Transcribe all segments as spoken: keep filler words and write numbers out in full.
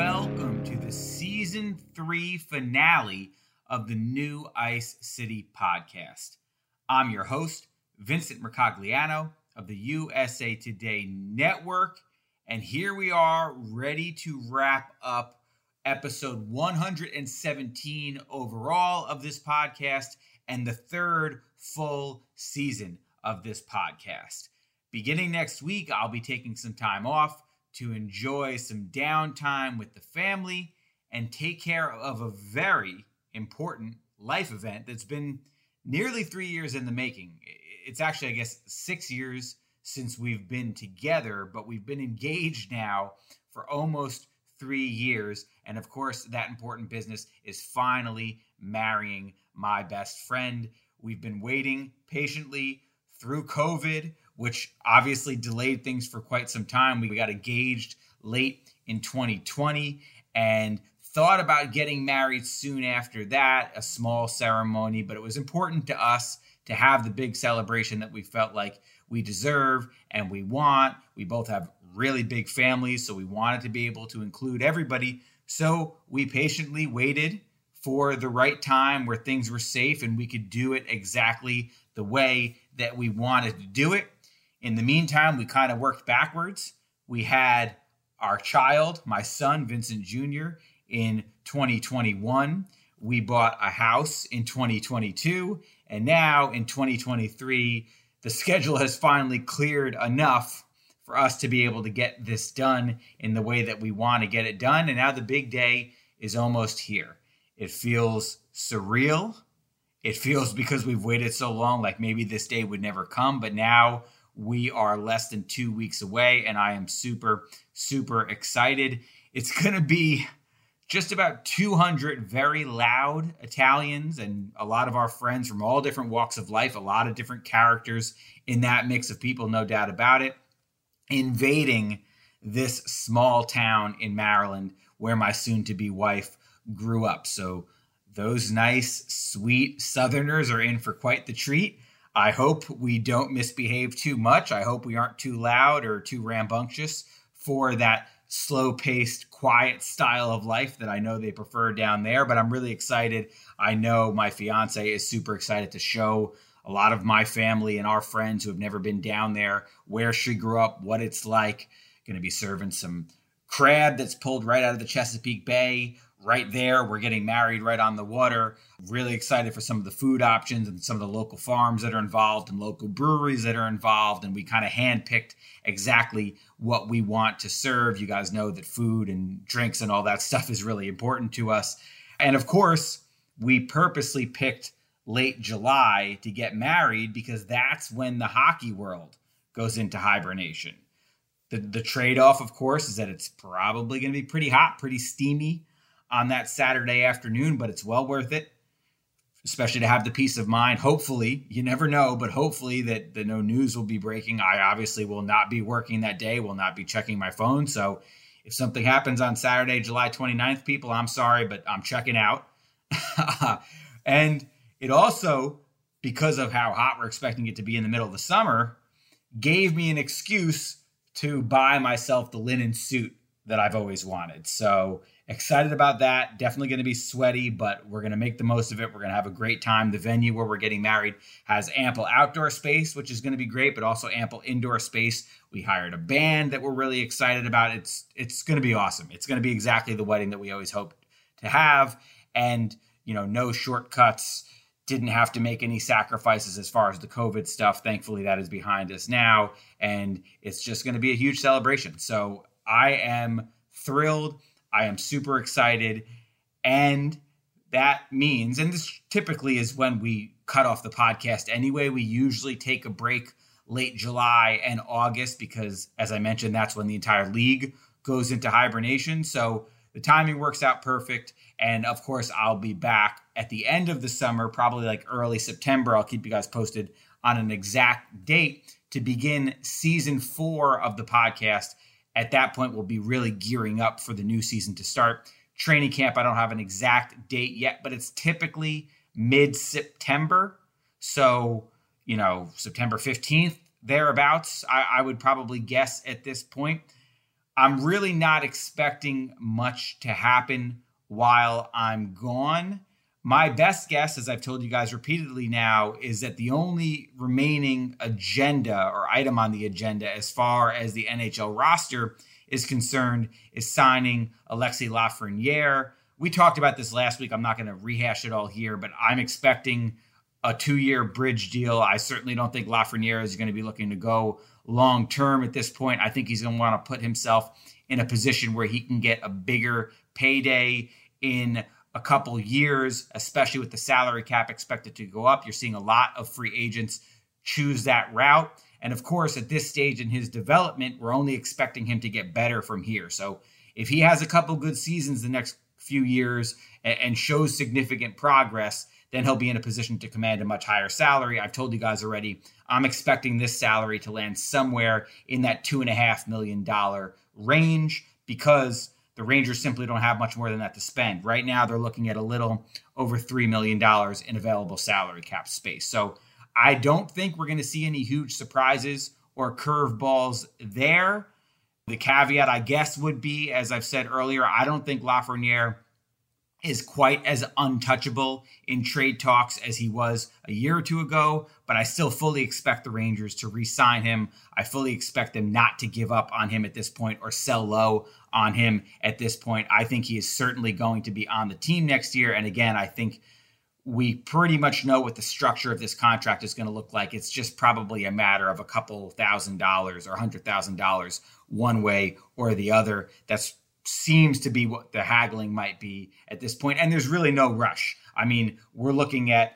welcome to the season three finale of the New Ice City podcast. I'm your host, Vincent Mercogliano of the U S A Today Network, and here we are ready to wrap up episode one hundred seventeen overall of this podcast and the third full season of this podcast. Beginning next week, I'll be taking some time off to enjoy some downtime with the family and take care of a very important life event that's been nearly three years in the making. It's actually, I guess, six years since we've been together, but we've been engaged now for almost three years. And of course, that important business is finally marrying my best friend. We've been waiting patiently through COVID, which obviously delayed things for quite some time. We got engaged late in twenty twenty and thought about getting married soon after that, a small ceremony, but it was important to us to have the big celebration that we felt like we deserve and we want. We both have really big families, so we wanted to be able to include everybody. So we patiently waited for the right time where things were safe and we could do it exactly the way that we wanted to do it. In the meantime, we kind of worked backwards. We had our child, my son, Vincent Junior, in twenty twenty-one. We bought a house in twenty twenty-two. And now in twenty twenty-three, the schedule has finally cleared enough for us to be able to get this done in the way that we want to get it done. And now the big day is almost here. It feels surreal. It feels, because we've waited so long, like maybe this day would never come. But now we are less than two weeks away, and I am super, super excited. It's going to be just about two hundred very loud Italians and a lot of our friends from all different walks of life, a lot of different characters in that mix of people, no doubt about it, invading this small town in Maryland where my soon-to-be wife grew up. So those nice, sweet Southerners are in for quite the treat. I hope we don't misbehave too much. I hope we aren't too loud or too rambunctious for that slow-paced, quiet style of life that I know they prefer down there. But I'm really excited. I know my fiance is super excited to show a lot of my family and our friends who have never been down there where she grew up, what it's like. Going to be serving some crab that's pulled right out of the Chesapeake Bay. Right there, we're getting married right on the water. Really excited for some of the food options and some of the local farms that are involved and local breweries that are involved. And we kind of handpicked exactly what we want to serve. You guys know that food and drinks and all that stuff is really important to us. And of course, we purposely picked late July to get married because that's when the hockey world goes into hibernation. The, the trade-off, of course, is that it's probably going to be pretty hot, pretty steamy on that Saturday afternoon, but it's well worth it, especially to have the peace of mind. Hopefully, you never know, but hopefully that the no news will be breaking. I obviously will not be working that day, will not be checking my phone. So if something happens on Saturday, July twenty-ninth, people, I'm sorry, but I'm checking out. And it also, because of how hot we're expecting it to be in the middle of the summer, gave me an excuse to buy myself the linen suit that I've always wanted. So excited about that. Definitely going to be sweaty, but we're going to make the most of it. We're going to have a great time. The venue where we're getting married has ample outdoor space, which is going to be great, but also ample indoor space. We hired a band that we're really excited about. It's it's going to be awesome. It's going to be exactly the wedding that we always hoped to have. And, you know, no shortcuts. Didn't have to make any sacrifices as far as the COVID stuff. Thankfully, that is behind us now. And it's just going to be a huge celebration. So I am thrilled. I am super excited, and that means, and this typically is when we cut off the podcast anyway, we usually take a break late July and August because, as I mentioned, that's when the entire league goes into hibernation. So the timing works out perfect, and of course, I'll be back at the end of the summer, probably like early September. I'll keep you guys posted on an exact date to begin season four of the podcast. At that point, we'll be really gearing up for the new season to start. Training camp, I don't have an exact date yet, but it's typically mid-September. So, you know, September fifteenth, thereabouts, I, I would probably guess at this point. I'm really not expecting much to happen while I'm gone. My best guess, as I've told you guys repeatedly now, is that the only remaining agenda or item on the agenda as far as the N H L roster is concerned is signing Alexis Lafrenière. We talked about this last week. I'm not going to rehash it all here, but I'm expecting a two-year bridge deal. I certainly don't think Lafrenière is going to be looking to go long-term at this point. I think he's going to want to put himself in a position where he can get a bigger payday in a couple years, especially with the salary cap expected to go up. You're seeing a lot of free agents choose that route. And of course, at this stage in his development, we're only expecting him to get better from here. So if he has a couple good seasons the next few years and shows significant progress, then he'll be in a position to command a much higher salary. I've told you guys already, I'm expecting this salary to land somewhere in that two and a half million dollar range because the Rangers simply don't have much more than that to spend. Right now, they're looking at a little over three million dollars in available salary cap space. So I don't think we're going to see any huge surprises or curveballs there. The caveat, I guess, would be, as I've said earlier, I don't think Lafrenière is quite as untouchable in trade talks as he was a year or two ago, but I still fully expect the Rangers to re-sign him. I fully expect them not to give up on him at this point or sell low on him at this point. I think he is certainly going to be on the team next year. And again, I think we pretty much know what the structure of this contract is going to look like. It's just probably a matter of a couple thousand dollars or a hundred thousand dollars one way or the other. That's seems to be what the haggling might be at this point. And there's really no rush. I mean, we're looking at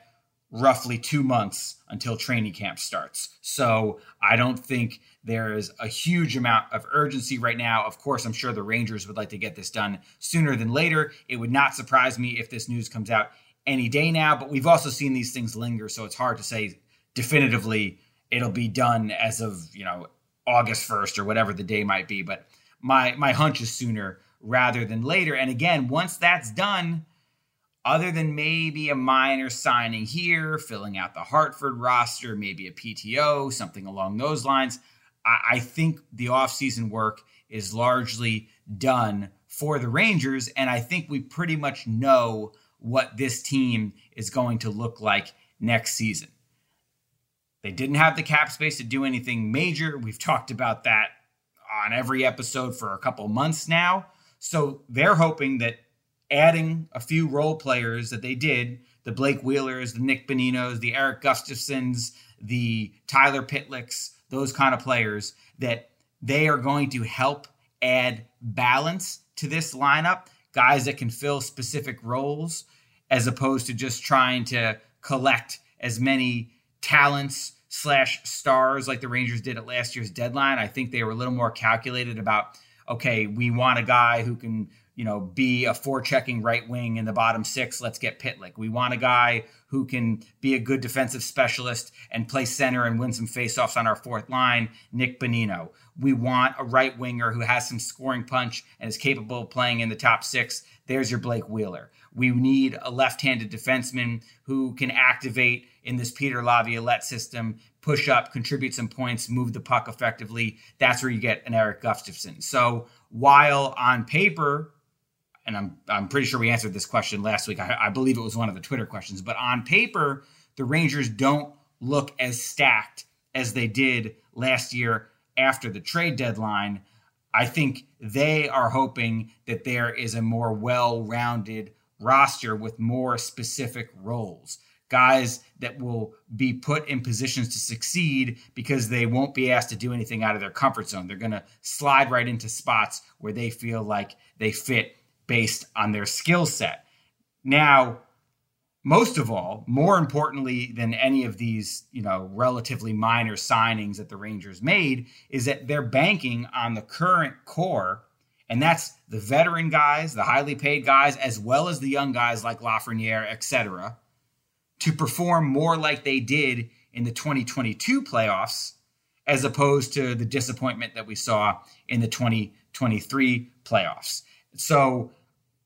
roughly two months until training camp starts. So I don't think there is a huge amount of urgency right now. Of course, I'm sure the Rangers would like to get this done sooner than later. It would not surprise me if this news comes out any day now, but we've also seen these things linger. So it's hard to say definitively it'll be done as of, you know, August first or whatever the day might be. But My my hunch is sooner rather than later. And again, once that's done, other than maybe a minor signing here, filling out the Hartford roster, maybe a P T O, something along those lines, I, I think the offseason work is largely done for the Rangers. And I think we pretty much know what this team is going to look like next season. They didn't have the cap space to do anything major. We've talked about that on every episode for a couple months now. So they're hoping that adding a few role players that they did, the Blake Wheelers, the Nick Boninos, the Erik Gustafssons, the Tyler Pitlicks, those kind of players, that they are going to help add balance to this lineup, guys that can fill specific roles as opposed to just trying to collect as many talents slash stars like the Rangers did at last year's deadline. I think they were a little more calculated about, okay, we want a guy who can, you know, be a forechecking right wing in the bottom six. Let's get Pitlick. We want a guy who can be a good defensive specialist and play center and win some faceoffs on our fourth line. Nick Bonino. We want a right winger who has some scoring punch and is capable of playing in the top six. There's your Blake Wheeler. We need a left-handed defenseman who can activate in this Peter LaViolette system, push up, contribute some points, move the puck effectively. That's where you get an Erik Gustafsson. So while on paper, and I'm I'm pretty sure we answered this question last week. I, I believe it was one of the Twitter questions. But on paper, the Rangers don't look as stacked as they did last year after the trade deadline. I think they are hoping that there is a more well-rounded roster with more specific roles, guys that will be put in positions to succeed because they won't be asked to do anything out of their comfort zone. They're going to slide right into spots where they feel like they fit based on their skill set. Now, most of all, more importantly than any of these, you know, relatively minor signings that the Rangers made, is that they're banking on the current core, and that's the veteran guys, the highly paid guys, as well as the young guys like Lafrenière, et cetera, to perform more like they did in the twenty twenty-two playoffs, as opposed to the disappointment that we saw in the twenty twenty-three playoffs. So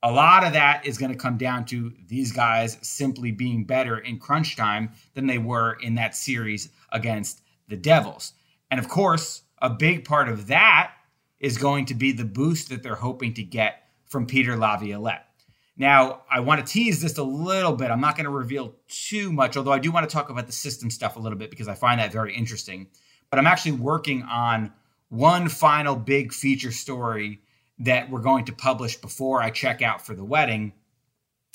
a lot of that is going to come down to these guys simply being better in crunch time than they were in that series against the Devils. And of course, a big part of that is going to be the boost that they're hoping to get from Peter LaViolette. Now, I want to tease this a little bit. I'm not going to reveal too much, although I do want to talk about the system stuff a little bit because I find that very interesting. But I'm actually working on one final big feature story that we're going to publish before I check out for the wedding.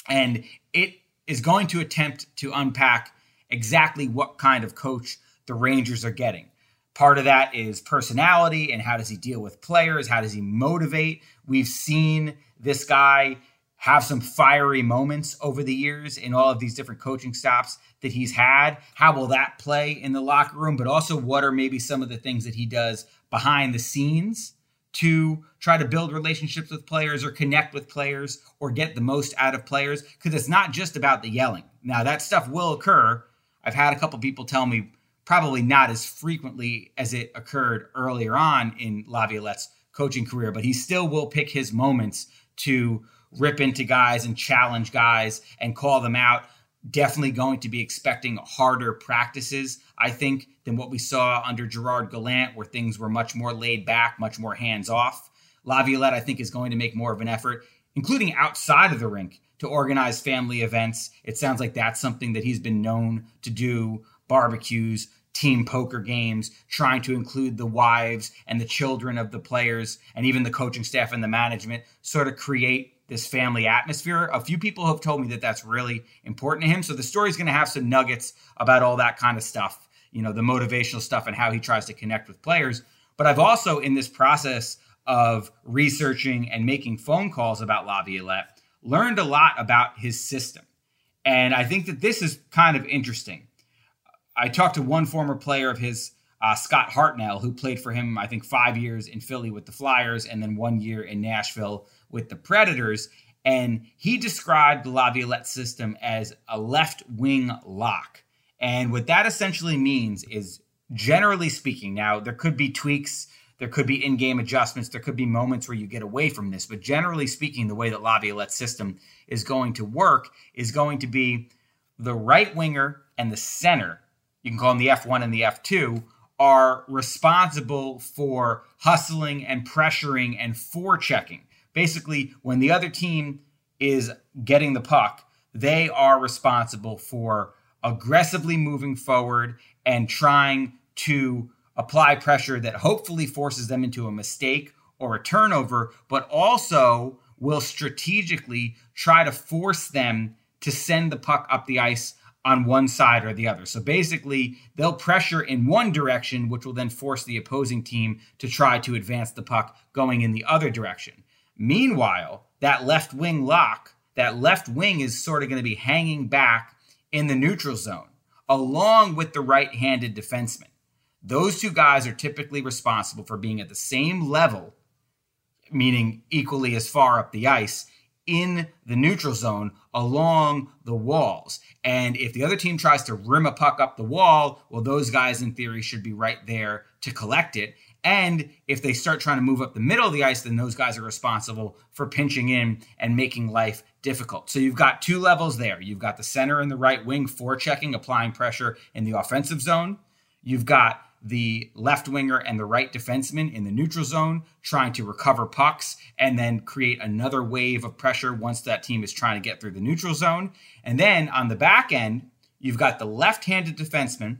And it is going to attempt to unpack exactly what kind of coach the Rangers are getting. Part of that is personality and how does he deal with players? How does he motivate? We've seen this guy have some fiery moments over the years in all of these different coaching stops that he's had. How will that play in the locker room? But also, what are maybe some of the things that he does behind the scenes to try to build relationships with players or connect with players or get the most out of players? Because it's not just about the yelling. Now, that stuff will occur. I've had a couple people tell me probably not as frequently as it occurred earlier on in LaViolette's coaching career, but he still will pick his moments to rip into guys and challenge guys and call them out. Definitely going to be expecting harder practices, I think, than what we saw under Gerard Gallant, where things were much more laid back, much more hands-off. LaViolette, I think, is going to make more of an effort, including outside of the rink, to organize family events. It sounds like that's something that he's been known to do, barbecues, team poker games, trying to include the wives and the children of the players and even the coaching staff and the management, sort of create this family atmosphere. A few people have told me that that's really important to him. So the story's going to have some nuggets about all that kind of stuff, you know, the motivational stuff and how he tries to connect with players. But I've also, in this process of researching and making phone calls about LaViolette, learned a lot about his system. And I think that this is kind of interesting. I talked to one former player of his, uh, Scott Hartnell, who played for him, I think, five years in Philly with the Flyers and then one year in Nashville with the Predators. And he described the LaViolette system as a left wing lock. And what that essentially means is, generally speaking, now there could be tweaks, there could be in-game adjustments, there could be moments where you get away from this. But generally speaking, the way that LaViolette's system is going to work is going to be the right winger and the center, you can call them the F one and the F two, are responsible for hustling and pressuring and forechecking. Basically, when the other team is getting the puck, they are responsible for aggressively moving forward and trying to apply pressure that hopefully forces them into a mistake or a turnover, but also will strategically try to force them to send the puck up the ice on one side or the other. So basically, they'll pressure in one direction, which will then force the opposing team to try to advance the puck going in the other direction. Meanwhile, that left wing lock, that left wing is sort of going to be hanging back in the neutral zone, along with the right-handed defenseman. Those two guys are typically responsible for being at the same level, meaning equally as far up the ice, in the neutral zone along the walls. And if the other team tries to rim a puck up the wall, well, those guys in theory should be right there to collect it. And if they start trying to move up the middle of the ice, then those guys are responsible for pinching in and making life difficult. So you've got two levels there. You've got the center and the right wing forechecking, applying pressure in the offensive zone. You've got the left winger and the right defenseman in the neutral zone trying to recover pucks and then create another wave of pressure once that team is trying to get through the neutral zone. And then on the back end, you've got the left-handed defenseman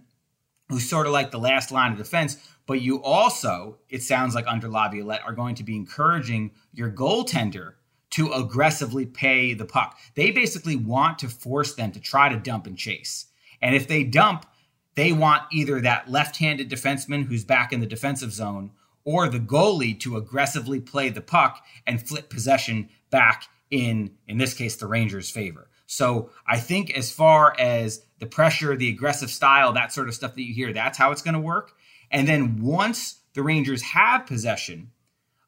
who's sort of like the last line of defense, but you also, it sounds like under LaViolette, are going to be encouraging your goaltender to aggressively pay the puck. They basically want to force them to try to dump and chase. And if they dump, they want either that left-handed defenseman who's back in the defensive zone or the goalie to aggressively play the puck and flip possession back in, in this case, the Rangers' favor. So I think as far as the pressure, the aggressive style, that sort of stuff that you hear, that's how it's going to work. And then once the Rangers have possession,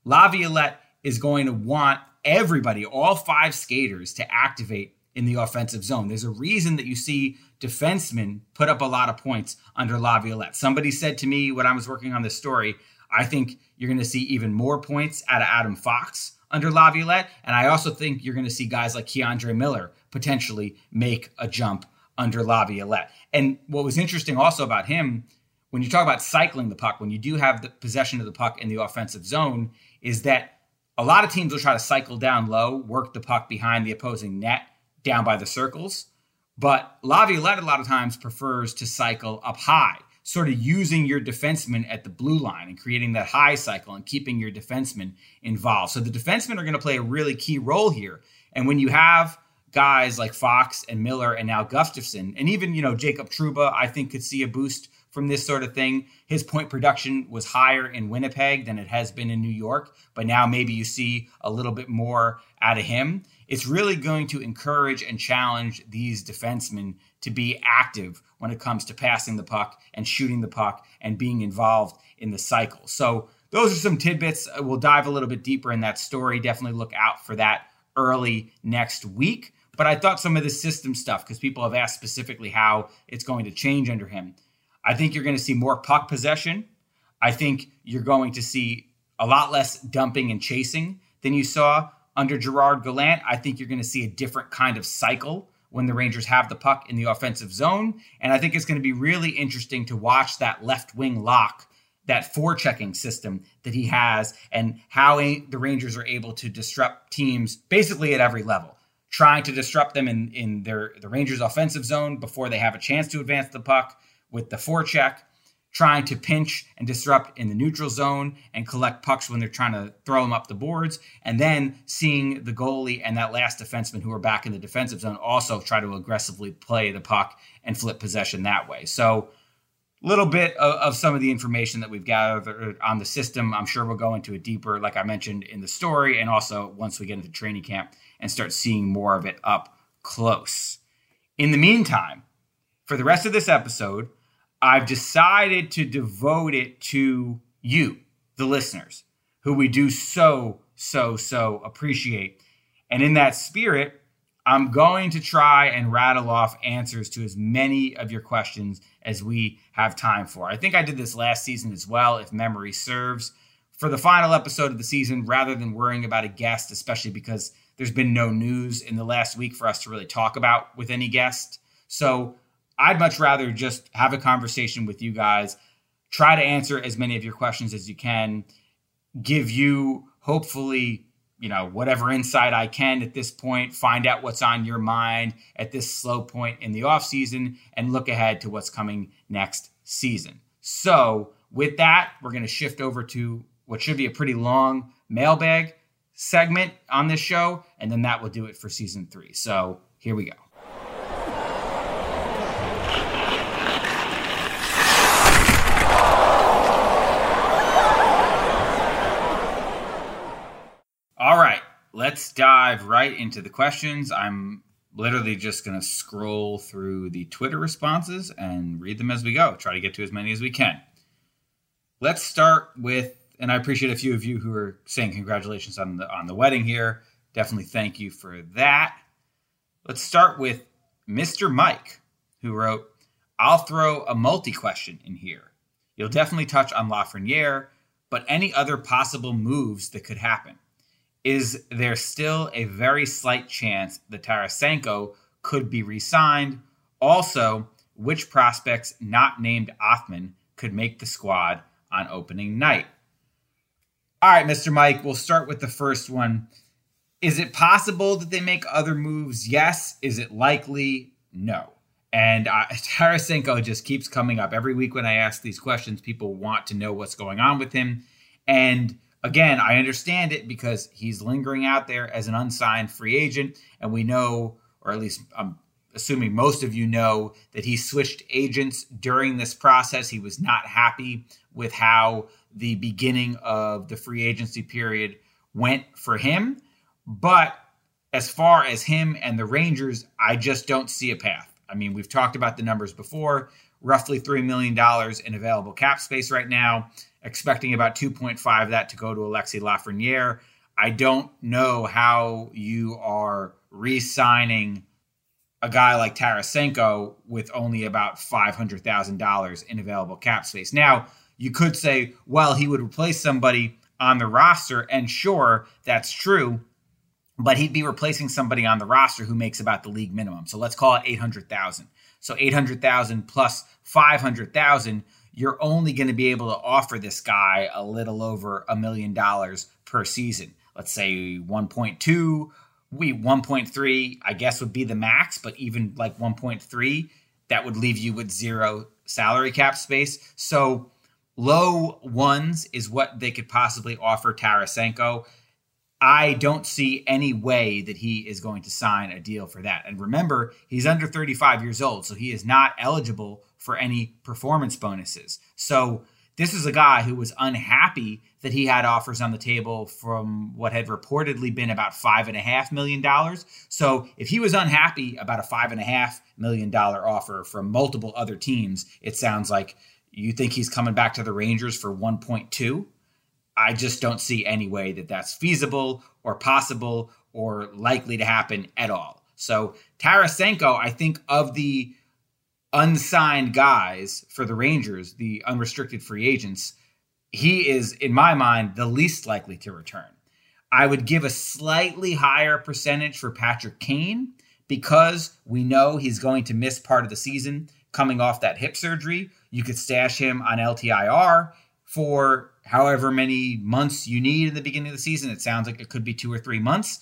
LaViolette is going to want everybody, all five skaters, to activate in the offensive zone. There's a reason that you see defensemen put up a lot of points under LaViolette. Somebody said to me when I was working on this story, I think you're going to see even more points out of Adam Fox under LaViolette. And I also think you're going to see guys like K'Andre Miller potentially make a jump under LaViolette. And what was interesting also about him when you talk about cycling the puck, when you do have the possession of the puck in the offensive zone, is that a lot of teams will try to cycle down low, work the puck behind the opposing net down by the circles. But LaViolette a lot of times prefers to cycle up high, sort of using your defenseman at the blue line and creating that high cycle and keeping your defenseman involved. So the defensemen are going to play a really key role here. And when you have guys like Fox and Miller and now Gustafsson, and even, you know, Jacob Trouba, I think could see a boost from this sort of thing. His point production was higher in Winnipeg than it has been in New York, but now maybe you see a little bit more out of him. It's really going to encourage and challenge these defensemen to be active when it comes to passing the puck and shooting the puck and being involved in the cycle. So those are some tidbits. We'll dive a little bit deeper in that story. Definitely look out for that early next week. But I thought some of the system stuff, because people have asked specifically how it's going to change under him. I think you're going to see more puck possession. I think you're going to see a lot less dumping and chasing than you saw under Gerard Gallant. I think you're going to see a different kind of cycle when the Rangers have the puck in the offensive zone. And I think it's going to be really interesting to watch that left wing lock, that forechecking system that he has, and how the Rangers are able to disrupt teams basically at every level, trying to disrupt them in, in their the Rangers' offensive zone before they have a chance to advance the puck with the forecheck, trying to pinch and disrupt in the neutral zone and collect pucks when they're trying to throw them up the boards, and then seeing the goalie and that last defenseman who are back in the defensive zone also try to aggressively play the puck and flip possession that way. So a little bit of, of some of the information that we've gathered on the system. I'm sure we'll go into it deeper, like I mentioned in the story, and also once we get into training camp and start seeing more of it up close. In the meantime, for the rest of this episode, I've decided to devote it to you, the listeners, who we do so, so, so appreciate. And in that spirit, I'm going to try and rattle off answers to as many of your questions as we have time for. I think I did this last season as well, if memory serves. For the final episode of the season, rather than worrying about a guest, especially because there's been no news in the last week for us to really talk about with any guest. So I'd much rather just have a conversation with you guys, try to answer as many of your questions as you can, give you hopefully, you know, whatever insight I can at this point, find out what's on your mind at this slow point in the off season, and look ahead to what's coming next season. So with that, we're going to shift over to what should be a pretty long mailbag segment on this show, and then that will do it for season three. So here we go. All right, let's dive right into the questions. I'm literally just going to scroll through the Twitter responses and read them as we go. Try to get to as many as we can. Let's start with, and I appreciate a few of you who are saying congratulations on the on the wedding here. Definitely thank you for that. Let's start with Mister Mike, who wrote, I'll throw a multi-question in here. You'll definitely touch on Lafrenière, but any other possible moves that could happen? Is there still a very slight chance that Tarasenko could be re-signed? Also, which prospects not named Othmann could make the squad on opening night? All right, Mister Mike, we'll start with the first one. Is it possible that they make other moves? Yes. Is it likely? No. And uh, Tarasenko just keeps coming up. Every week when I ask these questions, people want to know what's going on with him. And again, I understand it because he's lingering out there as an unsigned free agent. And we know, or at least I'm assuming most of you know, that he switched agents during this process. He was not happy with how the beginning of the free agency period went for him. But as far as him and the Rangers, I just don't see a path. I mean, we've talked about the numbers before, roughly three million dollars in available cap space right now, expecting about two point five of that to go to Alexis Lafrenière. I don't know how you are re-signing a guy like Tarasenko with only about five hundred thousand dollars in available cap space. Now, you could say, well, he would replace somebody on the roster, and sure, that's true, but he'd be replacing somebody on the roster who makes about the league minimum. So let's call it eight hundred thousand. So eight hundred thousand plus five hundred thousand, you're only going to be able to offer this guy a little over a million dollars per season. Let's say one point two, we one point three, I guess would be the max, but even like one point three, that would leave you with zero salary cap space. So low ones is what they could possibly offer Tarasenko. I don't see any way that he is going to sign a deal for that. And remember, he's under thirty-five years old, so he is not eligible for any performance bonuses. So this is a guy who was unhappy that he had offers on the table from what had reportedly been about five point five million dollars. So if he was unhappy about a five point five million dollars offer from multiple other teams, it sounds like you think he's coming back to the Rangers for one point two. I just don't see any way that that's feasible or possible or likely to happen at all. So Tarasenko, I think of the unsigned guys for the Rangers, the unrestricted free agents, he is, in my mind, the least likely to return. I would give a slightly higher percentage for Patrick Kane because we know he's going to miss part of the season coming off that hip surgery. You could stash him on L T I R for however many months you need in the beginning of the season. It sounds like it could be two or three months.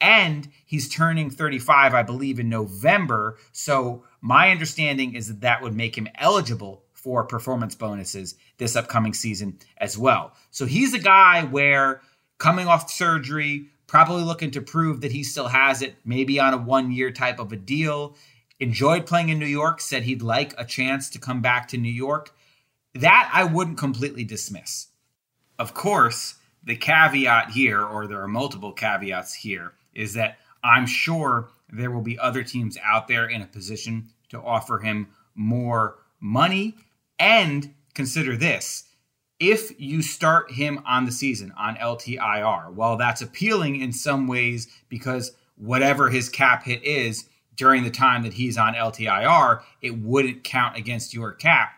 And he's turning thirty-five, I believe, in November. So my understanding is that that would make him eligible for performance bonuses this upcoming season as well. So he's a guy where coming off surgery, probably looking to prove that he still has it, maybe on a one-year type of a deal. Enjoyed playing in New York, said he'd like a chance to come back to New York. That I wouldn't completely dismiss. Of course, the caveat here, or there are multiple caveats here, is that I'm sure there will be other teams out there in a position to offer him more money. And consider this, if you start him on the season on L T I R, while that's appealing in some ways because whatever his cap hit is during the time that he's on L T I R, it wouldn't count against your cap.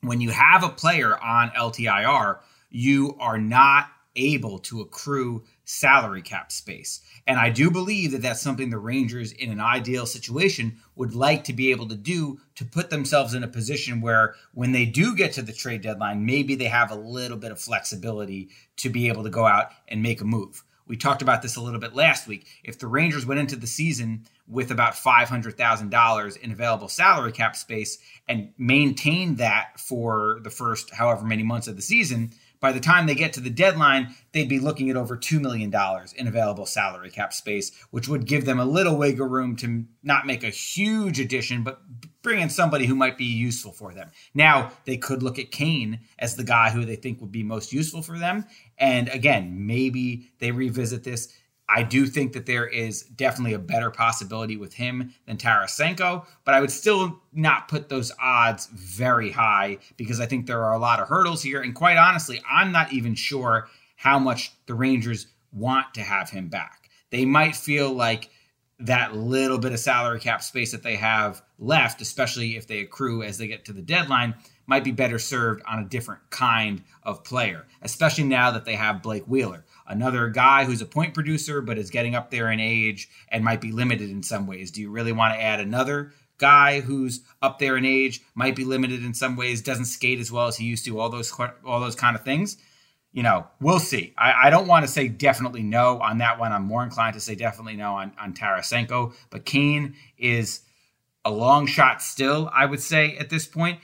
When you have a player on L T I R, you are not able to accrue salary cap space. And I do believe that that's something the Rangers in an ideal situation would like to be able to do to put themselves in a position where when they do get to the trade deadline, maybe they have a little bit of flexibility to be able to go out and make a move. We talked about this a little bit last week. If the Rangers went into the season with about five hundred thousand dollars in available salary cap space and maintained that for the first however many months of the season, by the time they get to the deadline, they'd be looking at over two million dollars in available salary cap space, which would give them a little wiggle room to not make a huge addition, but bring in somebody who might be useful for them. Now, they could look at Kane as the guy who they think would be most useful for them. And again, maybe they revisit this. I do think that there is definitely a better possibility with him than Tarasenko, but I would still not put those odds very high because I think there are a lot of hurdles here. And quite honestly, I'm not even sure how much the Rangers want to have him back. They might feel like that little bit of salary cap space that they have left, especially if they accrue as they get to the deadline, might be better served on a different kind of player, especially now that they have Blake Wheeler, another guy who's a point producer but is getting up there in age and might be limited in some ways. Do you really want to add another guy who's up there in age, might be limited in some ways, doesn't skate as well as he used to, all those all those kind of things? You know, we'll see. I, I don't want to say definitely no on that one. I'm more inclined to say definitely no on, on Tarasenko. But Kane is a long shot still, I would say, at this point.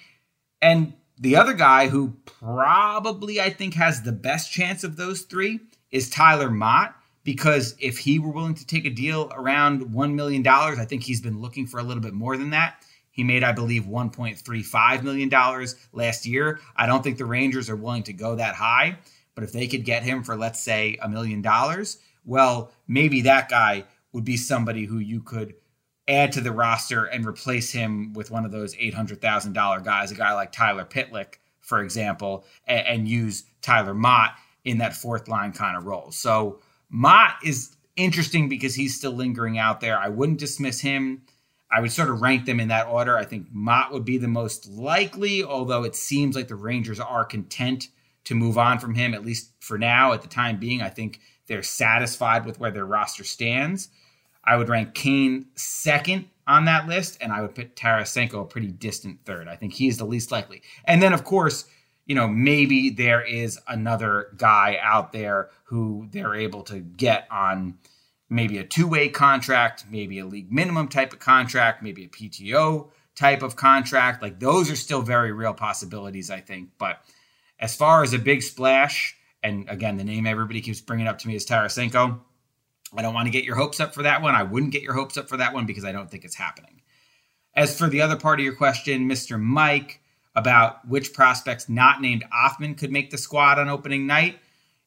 And the other guy who probably, I think, has the best chance of those three is Tyler Motte, because if he were willing to take a deal around one million dollars, I think he's been looking for a little bit more than that. He made, I believe, one point three five million dollars last year. I don't think the Rangers are willing to go that high, but if they could get him for, let's say, a million dollars, well, maybe that guy would be somebody who you could add to the roster and replace him with one of those eight hundred thousand dollars guys, a guy like Tyler Pitlick, for example, and, and use Tyler Motte in that fourth line kind of role. So Motte is interesting because he's still lingering out there. I wouldn't dismiss him. I would sort of rank them in that order. I think Motte would be the most likely, although it seems like the Rangers are content to move on from him, at least for now, at the time being. I think they're satisfied with where their roster stands. I would rank Kane second on that list, and I would put Tarasenko a pretty distant third. I think he's the least likely. And then, of course, you know, maybe there is another guy out there who they're able to get on maybe a two-way contract, maybe a league minimum type of contract, maybe a P T O type of contract. Like, those are still very real possibilities, I think. But as far as a big splash, and again, the name everybody keeps bringing up to me is Tarasenko. I don't want to get your hopes up for that one. I wouldn't get your hopes up for that one because I don't think it's happening. As for the other part of your question, Mister Mike, about which prospects not named Othmann could make the squad on opening night.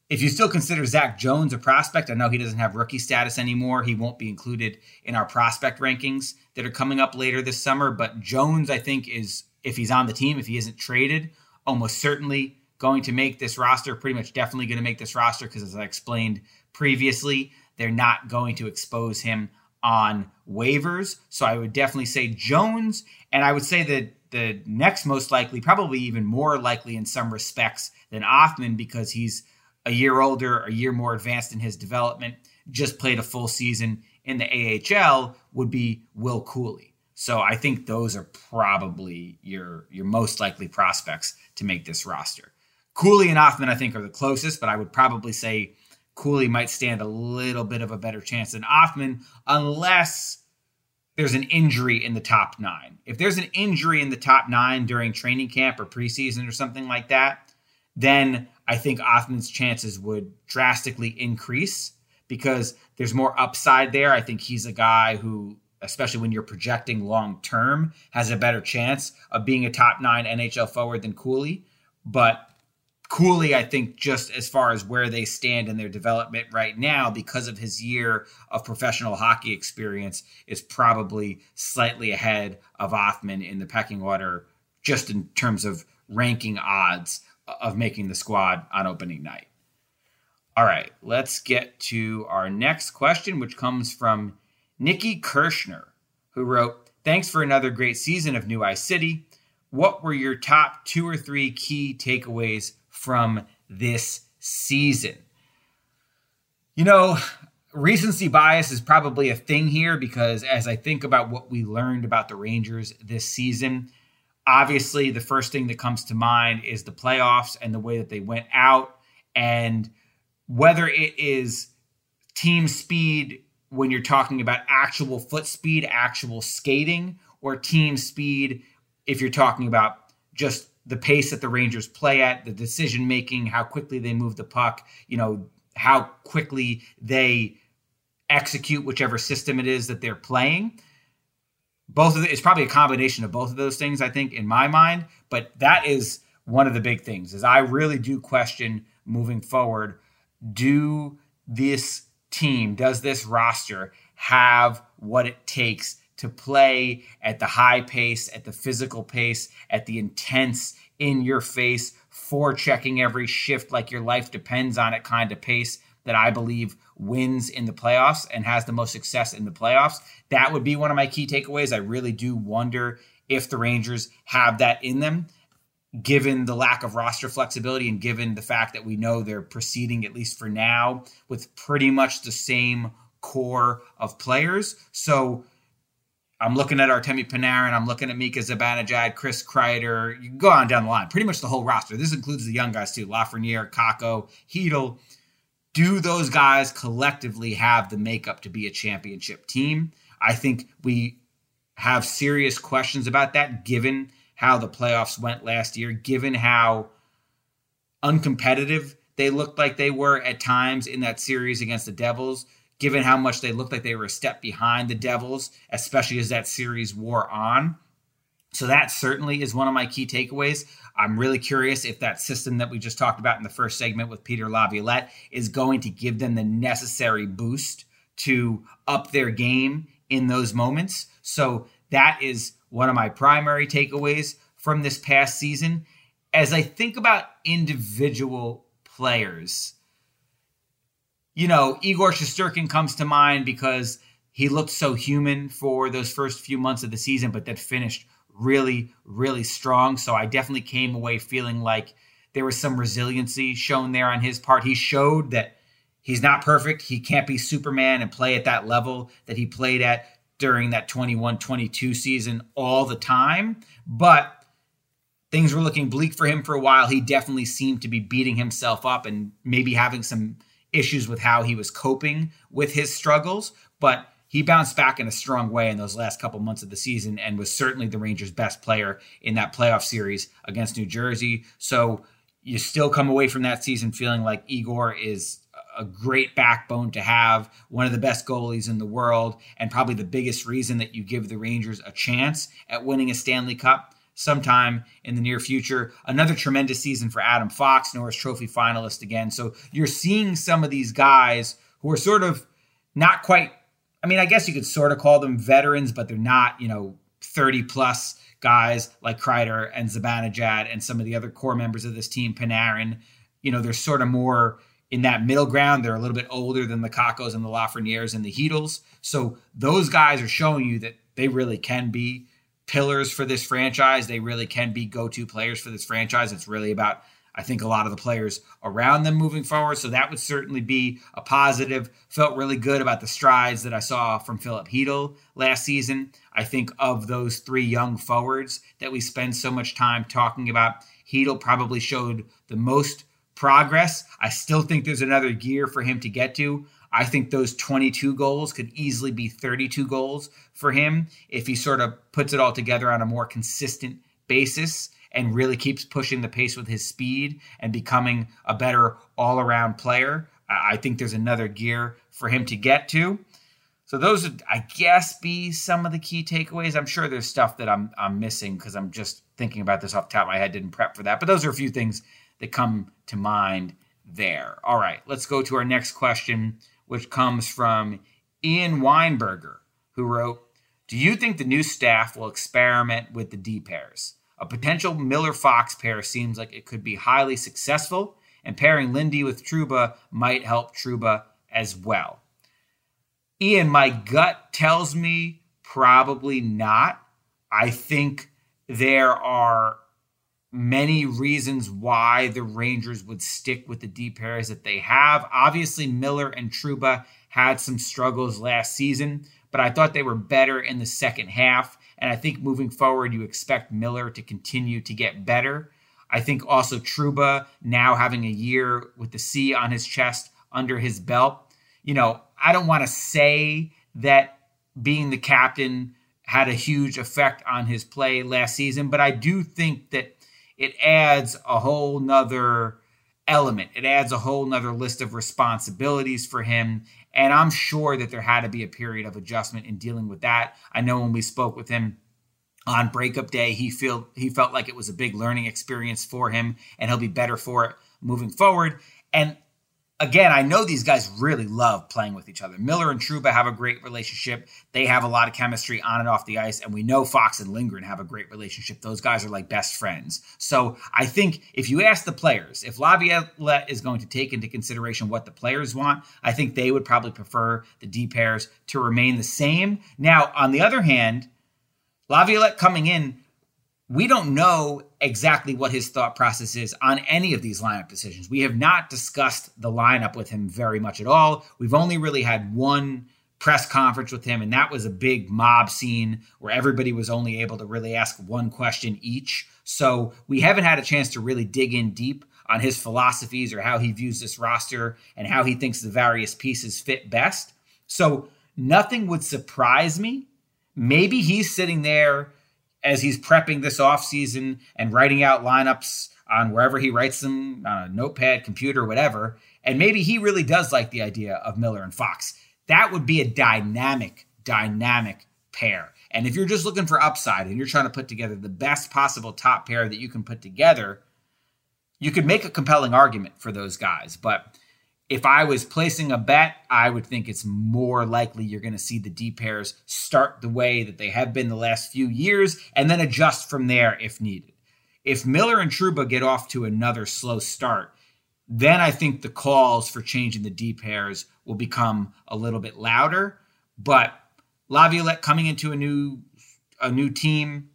If you still consider Zac Jones a prospect, I know he doesn't have rookie status anymore. He won't be included in our prospect rankings that are coming up later this summer. But Jones, I think, is, if he's on the team, if he isn't traded, almost certainly going to make this roster, pretty much definitely going to make this roster because, as I explained previously, they're not going to expose him on waivers. So I would definitely say Jones, and I would say that the next most likely, probably even more likely in some respects than Othmann, because he's a year older, a year more advanced in his development, just played a full season in the A H L, would be Will Cuylle. So I think those are probably your, your most likely prospects to make this roster. Cuylle and Othmann, I think, are the closest, but I would probably say Cuylle might stand a little bit of a better chance than Othmann unless there's an injury in the top nine. If there's an injury in the top nine during training camp or preseason or something like that, then I think Othman's chances would drastically increase because there's more upside there. I think he's a guy who, especially when you're projecting long-term, has a better chance of being a top nine N H L forward than Cuylle. But Cuylle, I think, just as far as where they stand in their development right now, because of his year of professional hockey experience, is probably slightly ahead of Othmann in the pecking order, just in terms of ranking odds of making the squad on opening night. All right, let's get to our next question, which comes from Nikki Kirschner, who wrote, "Thanks for another great season of New Ice City. What were your top two or three key takeaways from this season?" You know, recency bias is probably a thing here because as I think about what we learned about the Rangers this season, obviously the first thing that comes to mind is the playoffs and the way that they went out, and whether it is team speed when you're talking about actual foot speed, actual skating, or team speed if you're talking about just the pace that the Rangers play at, the decision-making, how quickly they move the puck, you know, how quickly they execute whichever system it is that they're playing. Both of the, it's probably a combination of both of those things, I think, in my mind. But that is one of the big things, is I really do question moving forward, do this team, does this roster have what it takes to play at the high pace, at the physical pace, at the intense, in-your-face, forechecking every shift like your life depends on it kind of pace that I believe wins in the playoffs and has the most success in the playoffs? That would be one of my key takeaways. I really do wonder if the Rangers have that in them, given the lack of roster flexibility and given the fact that we know they're proceeding, at least for now, with pretty much the same core of players. So I'm looking at Artemi Panarin, I'm looking at Mika Zibanejad, Chris Kreider, you go on down the line, pretty much the whole roster. This includes the young guys too, Lafrenière, Kakko, Hédel. Do those guys collectively have the makeup to be a championship team? I think we have serious questions about that, given how the playoffs went last year, given how uncompetitive they looked like they were at times in that series against the Devils, given how much they looked like they were a step behind the Devils, especially as that series wore on. So that certainly is one of my key takeaways. I'm really curious if that system that we just talked about in the first segment with Peter LaViolette is going to give them the necessary boost to up their game in those moments. So that is one of my primary takeaways from this past season. As I think about individual players, you know, Igor Shesterkin comes to mind because he looked so human for those first few months of the season, but that finished really, really strong. So I definitely came away feeling like there was some resiliency shown there on his part. He showed that He's not perfect. He can't be Superman and play at that level that he played at during that twenty-one twenty-two season all the time. But things were looking bleak for him for a while. He definitely seemed to be beating himself up and maybe having some issues with how he was coping with his struggles. But he bounced back in a strong way in those last couple months of the season and was certainly the Rangers' best player in that playoff series against New Jersey. So you still come away from that season feeling like Igor is a great backbone to have, one of the best goalies in the world, and probably the biggest reason that you give the Rangers a chance at winning a Stanley Cup sometime in the near future. Another tremendous season for Adam Fox, Norris Trophy finalist again. So you're seeing some of these guys who are sort of not quite, I mean, I guess you could sort of call them veterans, but they're not, you know, thirty plus guys like Kreider and Zibanejad and some of the other core members of this team, Panarin. You know, they're sort of more in that middle ground. They're a little bit older than the Kakkos and the Lafrenières and the Hedels. So those guys are showing you that they really can be pillars for this franchise. They really can be go-to players for this franchise. It's really about, I think, a lot of the players around them moving forward. So that would certainly be a positive. Felt really good about the strides that I saw from Philip Hédel last season. I think of those three young forwards that we spend so much time talking about, Hedel probably showed the most progress. I still think there's another gear for him to get to. I think those twenty-two goals could easily be thirty-two goals for him if he sort of puts it all together on a more consistent basis and really keeps pushing the pace with his speed and becoming a better all-around player. I think there's another gear for him to get to. So those would, I guess, be some of the key takeaways. I'm sure there's stuff that I'm I'm missing because I'm just thinking about this off the top of my head, didn't prep for that. But those are a few things that come to mind there. All right, let's go to our next question, which comes from Ian Weinberger, who wrote, do you think the new staff will experiment with the D pairs? A potential Miller-Fox pair seems like it could be highly successful, and pairing Lindy with Trouba might help Trouba as well. Ian, my gut tells me probably not. I think there are many reasons why the Rangers would stick with the D pairs that they have. Obviously, Miller and Trouba had some struggles last season, but I thought they were better in the second half. And I think moving forward, you expect Miller to continue to get better. I think also Trouba now having a year with the C on his chest under his belt. You know, I don't want to say that being the captain had a huge effect on his play last season, but I do think that it adds a whole nother element. It adds a whole nother list of responsibilities for him. And I'm sure that there had to be a period of adjustment in dealing with that. I know when we spoke with him on breakup day, he felt he felt like it was a big learning experience for him, and he'll be better for it moving forward. And again, I know these guys really love playing with each other. Miller and Trouba have a great relationship. They have a lot of chemistry on and off the ice, and we know Fox and Lindgren have a great relationship. Those guys are like best friends. So I think if you ask the players, if LaViolette is going to take into consideration what the players want, I think they would probably prefer the D pairs to remain the same. Now, on the other hand, LaViolette coming in, we don't know exactly what his thought process is on any of these lineup decisions. We have not discussed the lineup with him very much at all. We've only really had one press conference with him, and that was a big mob scene where everybody was only able to really ask one question each. So we haven't had a chance to really dig in deep on his philosophies or how he views this roster and how he thinks the various pieces fit best. So nothing would surprise me. Maybe he's sitting there as he's prepping this offseason and writing out lineups on wherever he writes them, on a notepad, computer, whatever. And maybe he really does like the idea of Miller and Fox. That would be a dynamic, dynamic pair. And if you're just looking for upside and you're trying to put together the best possible top pair that you can put together, you could make a compelling argument for those guys. But if I was placing a bet, I would think it's more likely you're going to see the D pairs start the way that they have been the last few years and then adjust from there if needed. If Miller and Trouba get off to another slow start, then I think the calls for changing the D pairs will become a little bit louder. But LaViolette coming into a new a new team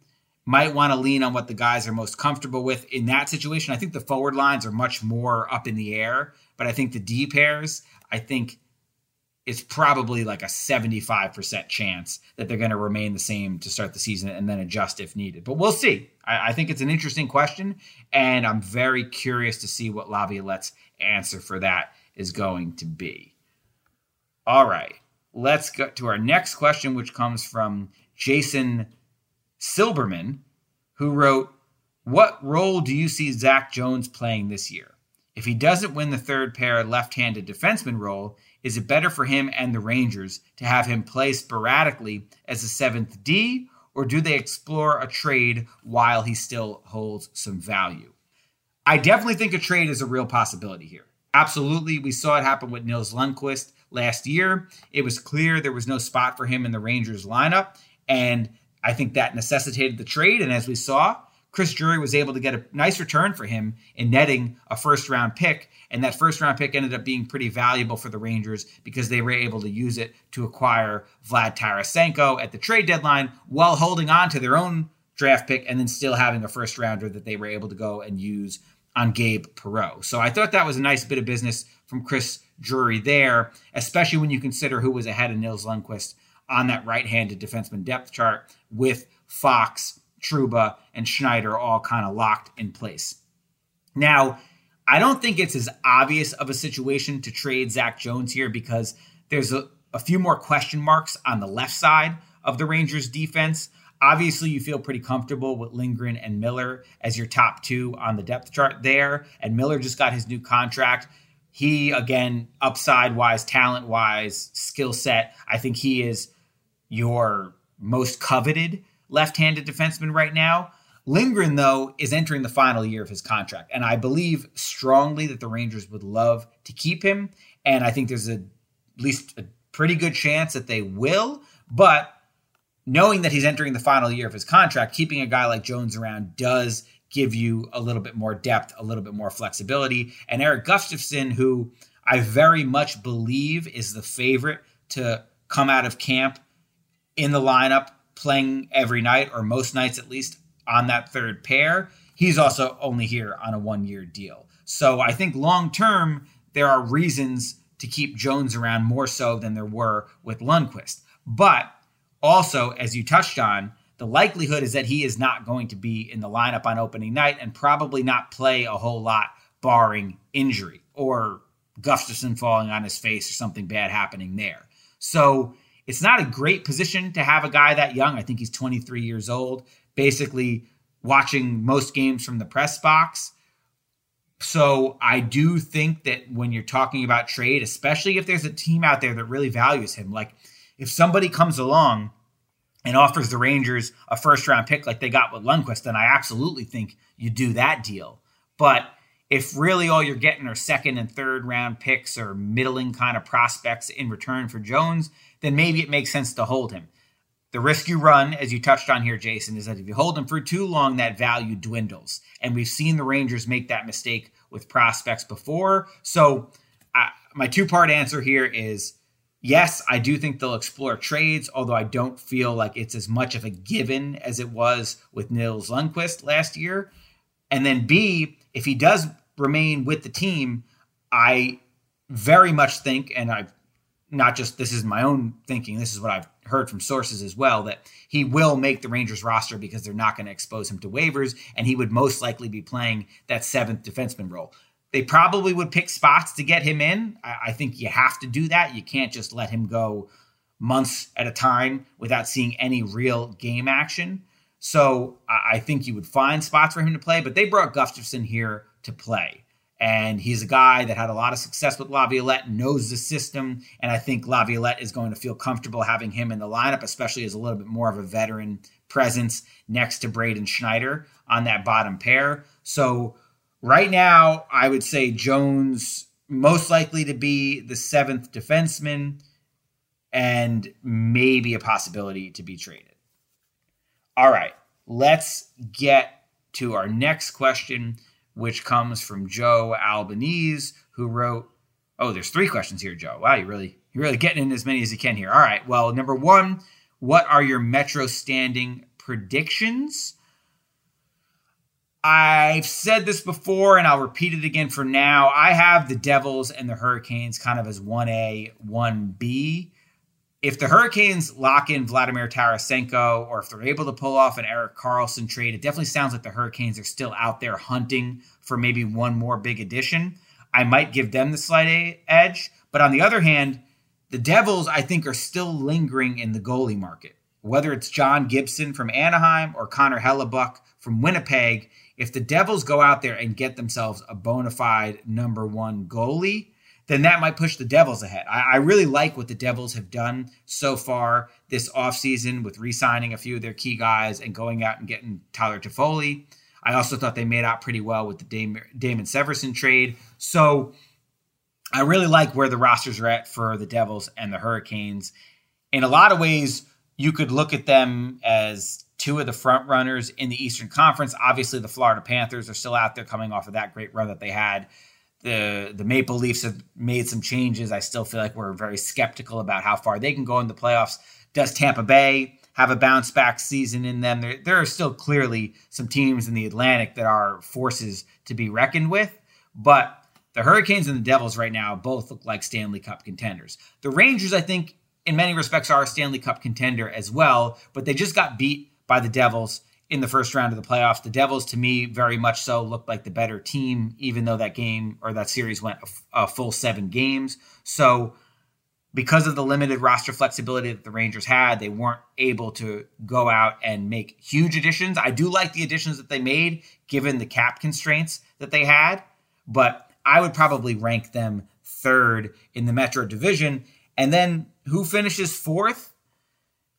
might want to lean on what the guys are most comfortable with in that situation. I think the forward lines are much more up in the air But I think the D pairs, I think it's probably like a seventy-five percent chance that they're going to remain the same to start the season and then adjust if needed. But we'll see. I, I think it's an interesting question, and I'm very curious to see what LaViolette's answer for that is going to be. All right, let's go to our next question, which comes from Jason Silberman, who wrote, what role do you see Zac Jones playing this year? If he doesn't win the third pair left-handed defenseman role, is it better for him and the Rangers to have him play sporadically as a seventh D, or do they explore a trade while he still holds some value? I definitely think a trade is a real possibility here. Absolutely. We saw it happen with Nils Lundkvist last year. It was clear there was no spot for him in the Rangers lineup, and I think that necessitated the trade. And as we saw, Chris Drury was able to get a nice return for him in netting a first-round pick, and that first-round pick ended up being pretty valuable for the Rangers because they were able to use it to acquire Vlad Tarasenko at the trade deadline while holding on to their own draft pick and then still having a first-rounder that they were able to go and use on Gabe Perreault. So I thought that was a nice bit of business from Chris Drury there, especially when you consider who was ahead of Nils Lundkvist on that right-handed defenseman depth chart with Fox, Trouba, and Schneider all kind of locked in place. Now, I don't think it's as obvious of a situation to trade Zac Jones here because there's a, a few more question marks on the left side of the Rangers defense. Obviously, you feel pretty comfortable with Lindgren and Miller as your top two on the depth chart there. And Miller just got his new contract. He, again, upside-wise, talent-wise, skill set, I think he is your most coveted left-handed defenseman right now. Lindgren, though, is entering the final year of his contract, and I believe strongly that the Rangers would love to keep him, and I think there's a, at least a pretty good chance that they will, but knowing that he's entering the final year of his contract, keeping a guy like Jones around does give you a little bit more depth, a little bit more flexibility, and Erik Gustafsson, who I very much believe is the favorite to come out of camp in the lineup playing every night, or most nights at least, on that third pair, he's also only here on a one-year deal. So I think long-term, there are reasons to keep Jones around more so than there were with Lundkvist. But also, as you touched on, the likelihood is that he is not going to be in the lineup on opening night and probably not play a whole lot barring injury or Gustafsson falling on his face or something bad happening there. So it's not a great position to have a guy that young. I think he's twenty-three years old, basically watching most games from the press box. So I do think that when you're talking about trade, especially if there's a team out there that really values him, like if somebody comes along and offers the Rangers a first-round pick like they got with Lundkvist, then I absolutely think you do that deal. But if really all you're getting are second and third round picks or middling kind of prospects in return for Jones, then maybe it makes sense to hold him. The risk you run, as you touched on here, Jason, is that if you hold him for too long, that value dwindles. And we've seen the Rangers make that mistake with prospects before. So I, my two-part answer here is, yes, I do think they'll explore trades, although I don't feel like it's as much of a given as it was with Nils Lundkvist last year. And then B, if he does remain with the team, I very much think, and I've not just, this is my own thinking, this is what I've heard from sources as well, that he will make the Rangers roster because they're not going to expose him to waivers, and he would most likely be playing that seventh defenseman role. They probably would pick spots to get him in. I, I think you have to do that. You can't just let him go months at a time without seeing any real game action. So I think you would find spots for him to play, but they brought Gustafsson here to play. And he's a guy that had a lot of success with LaViolette, knows the system, and I think LaViolette is going to feel comfortable having him in the lineup, especially as a little bit more of a veteran presence next to Braden Schneider on that bottom pair. So right now, I would say Jones most likely to be the seventh defenseman and maybe a possibility to be traded. All right, let's get to our next question, which comes from Joe Albanese, who wrote, oh, there's three questions here, Joe. Wow, you're really, you're really getting in as many as you can here. All right, well, number one, what are your Metro standing predictions? I've said this before, and I'll repeat it again for now. I have the Devils and the Hurricanes kind of as one A, one B. If the Hurricanes lock in Vladimir Tarasenko, or if they're able to pull off an Erik Karlsson trade, it definitely sounds like the Hurricanes are still out there hunting for maybe one more big addition. I might give them the slight edge. But on the other hand, the Devils, I think, are still lingering in the goalie market. Whether it's John Gibson from Anaheim or Connor Hellebuck from Winnipeg, if the Devils go out there and get themselves a bona fide number one goalie, then that might push the Devils ahead. I, I really like what the Devils have done so far this offseason with re-signing a few of their key guys and going out and getting Tyler Toffoli. I also thought they made out pretty well with the Dam- Damon Severson trade. So I really like where the rosters are at for the Devils and the Hurricanes. In a lot of ways, you could look at them as two of the front runners in the Eastern Conference. Obviously, the Florida Panthers are still out there coming off of that great run that they had. The the Maple Leafs have made some changes. I still feel like we're very skeptical about how far they can go in the playoffs. Does Tampa Bay have a bounce back season in them? There, there are still clearly some teams in the Atlantic that are forces to be reckoned with. But the Hurricanes and the Devils right now both look like Stanley Cup contenders. The Rangers, I think, in many respects are a Stanley Cup contender as well. But they just got beat by the Devils in the first round of the playoffs. The Devils, to me, very much so looked like the better team, even though that game or that series went a, f- a full seven games. So because of the limited roster flexibility that the Rangers had, they weren't able to go out and make huge additions. I do like the additions that they made, given the cap constraints that they had, but I would probably rank them third in the Metro Division. And then who finishes fourth?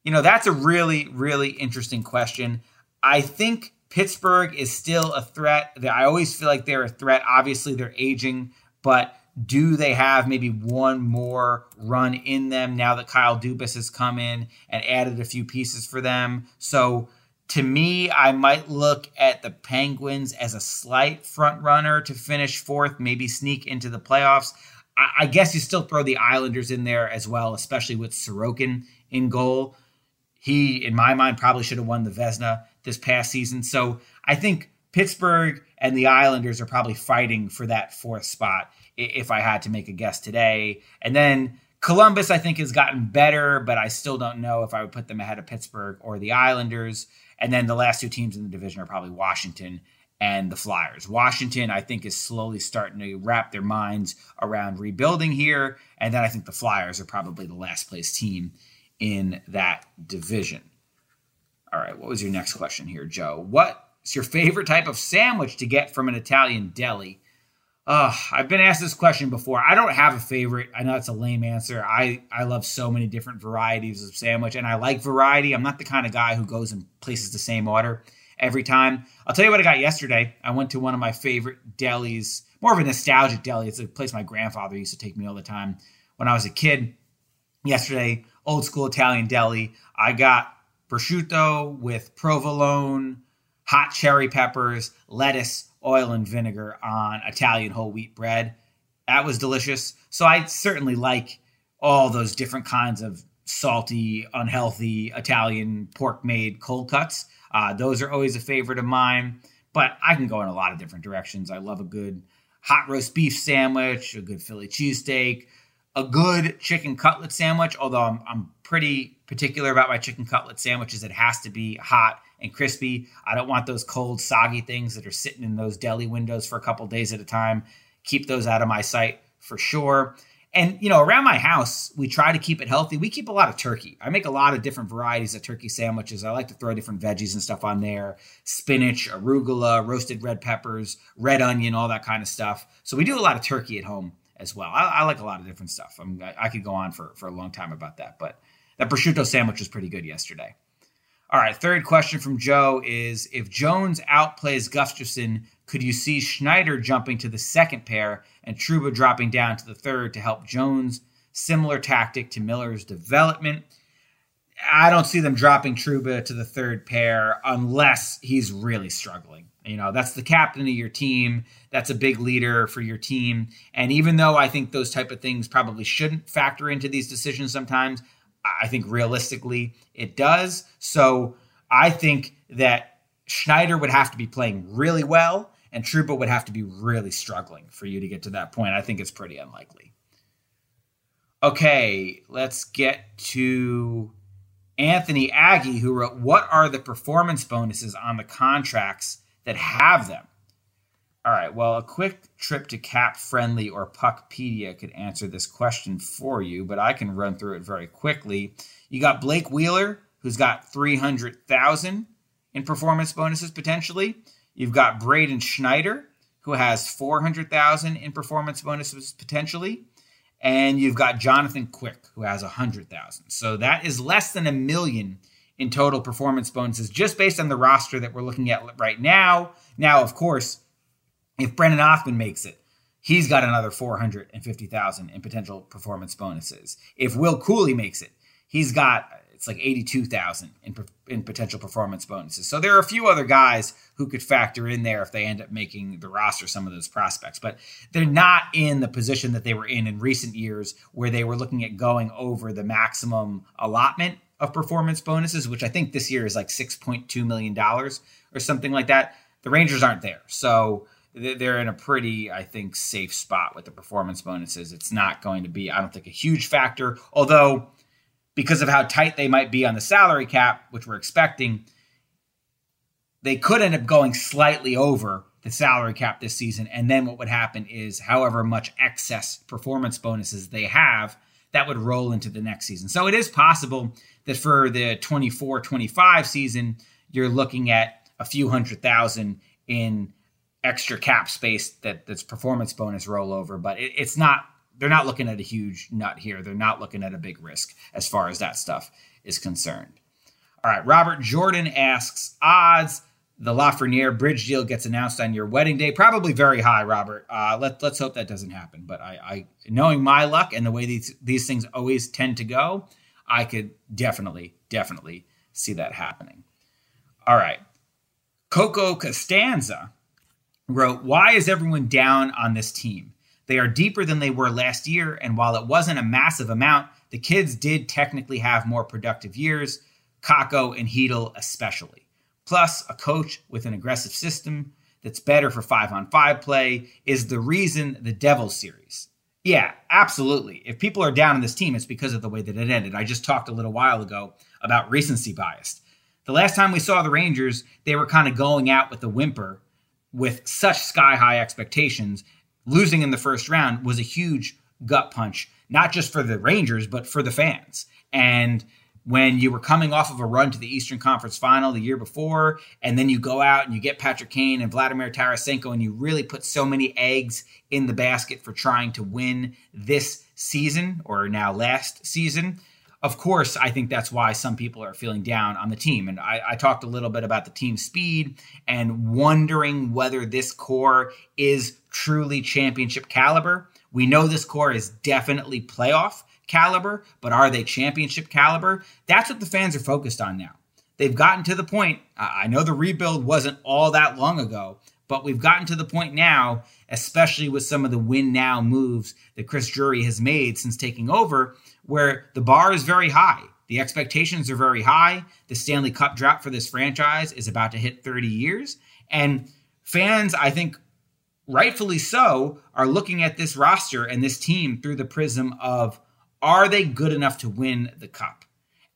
You know, that's a really, really interesting question. I think Pittsburgh is still a threat. I always feel like they're a threat. Obviously, they're aging, but do they have maybe one more run in them now that Kyle Dubas has come in and added a few pieces for them? So to me, I might look at the Penguins as a slight front runner to finish fourth, maybe sneak into the playoffs. I, I guess you still throw the Islanders in there as well, especially with Sorokin in goal. He, in my mind, probably should have won the Vezina this past season. So I think Pittsburgh and the Islanders are probably fighting for that fourth spot if I had to make a guess today. And then Columbus, I think, has gotten better, but I still don't know if I would put them ahead of Pittsburgh or the Islanders. And then the last two teams in the division are probably Washington and the Flyers. Washington, I think, is slowly starting to wrap their minds around rebuilding here. And then I think the Flyers are probably the last place team in that division. All right, what was your next question here, Joe? What's your favorite type of sandwich to get from an Italian deli? Uh, I've been asked this question before. I don't have a favorite. I know it's a lame answer. I, I love so many different varieties of sandwich, and I like variety. I'm not the kind of guy who goes and places the same order every time. I'll tell you what I got yesterday. I went to one of my favorite delis, more of a nostalgic deli. It's a place my grandfather used to take me all the time when I was a kid. Yesterday, old school Italian deli. I got prosciutto with provolone, hot cherry peppers, lettuce, oil, and vinegar on Italian whole wheat bread. That was delicious. So I certainly like all those different kinds of salty, unhealthy Italian pork-made cold cuts. Uh, those are always a favorite of mine, but I can go in a lot of different directions. I love a good hot roast beef sandwich, a good Philly cheesesteak, a good chicken cutlet sandwich, although I'm, I'm pretty particular about my chicken cutlet sandwiches. It has to be hot and crispy. I don't want those cold, soggy things that are sitting in those deli windows for a couple days at a time. Keep those out of my sight for sure. And, you know, around my house, we try to keep it healthy. We keep a lot of turkey. I make a lot of different varieties of turkey sandwiches. I like to throw different veggies and stuff on there. Spinach, arugula, roasted red peppers, red onion, all that kind of stuff. So we do a lot of turkey at home as well. I, I like a lot of different stuff. I'm, I, I could go on for, for a long time about that, but that prosciutto sandwich was pretty good yesterday. All right, third question from Joe is, if Jones outplays Gustafsson, could you see Schneider jumping to the second pair and Trouba dropping down to the third to help Jones? Similar tactic to Miller's development. I don't see them dropping Trouba to the third pair unless he's really struggling. You know, that's the captain of your team. That's a big leader for your team. And even though I think those type of things probably shouldn't factor into these decisions sometimes, I think realistically it does. So I think that Schneider would have to be playing really well, and Trouba would have to be really struggling for you to get to that point. I think it's pretty unlikely. Okay, let's get to Anthony Aggie, who wrote, what are the performance bonuses on the contracts that have them? All right, well, a quick trip to Cap Friendly or Puckpedia could answer this question for you, but I can run through it very quickly. You got Blake Wheeler, who's got three hundred thousand dollars in performance bonuses potentially. You've got Braden Schneider, who has four hundred thousand dollars in performance bonuses potentially. And you've got Jonathan Quick, who has one hundred thousand dollars. So that is less than a million in total performance bonuses, just based on the roster that we're looking at right now. Now, of course, if Brennan Othmann makes it, he's got another four hundred fifty thousand dollars in potential performance bonuses. If Will Cuylle makes it, he's got... it's like eighty-two thousand in in potential performance bonuses. So there are a few other guys who could factor in there if they end up making the roster, some of those prospects, but they're not in the position that they were in in recent years where they were looking at going over the maximum allotment of performance bonuses, which I think this year is like six point two million dollars or something like that. The Rangers aren't there. So they're in a pretty, I think, safe spot with the performance bonuses. It's not going to be, I don't think, a huge factor, although because of how tight they might be on the salary cap, which we're expecting, they could end up going slightly over the salary cap this season. And then what would happen is however much excess performance bonuses they have, that would roll into the next season. So it is possible that for the twenty-four twenty-five season, you're looking at a few hundred thousand in extra cap space that that's performance bonus rollover, but it, it's not, they're not looking at a huge nut here. They're not looking at a big risk as far as that stuff is concerned. All right, Robert Jordan asks, odds the Lafrenière bridge deal gets announced on your wedding day. Probably very high, Robert. Uh, let, let's hope that doesn't happen. But I, I, knowing my luck and the way these, these things always tend to go, I could definitely, definitely see that happening. All right. Coco Costanza wrote, why is everyone down on this team? They are deeper than they were last year, and while it wasn't a massive amount, the kids did technically have more productive years, Kakko and Hedel especially. Plus, a coach with an aggressive system that's better for five-on-five play is the reason the Devils series. Yeah, absolutely. If people are down on this team, it's because of the way that it ended. I just talked a little while ago about recency bias. The last time we saw the Rangers, they were kind of going out with a whimper with such sky-high expectations. Losing in the first round was a huge gut punch, not just for the Rangers, but for the fans. And when you were coming off of a run to the Eastern Conference Final the year before, and then you go out and you get Patrick Kane and Vladimir Tarasenko, and you really put so many eggs in the basket for trying to win this season, or now last season, of course, I think that's why some people are feeling down on the team. And I, I talked a little bit about the team speed and wondering whether this core is truly championship caliber. We know this core is definitely playoff caliber, but are they championship caliber? That's what the fans are focused on now. They've gotten to the point. I know the rebuild wasn't all that long ago, but we've gotten to the point now, especially with some of the win now moves that Chris Drury has made since taking over, where the bar is very high. The expectations are very high. The Stanley Cup drought for this franchise is about to hit thirty years. And fans, I think, rightfully so, are looking at this roster and this team through the prism of, are they good enough to win the cup?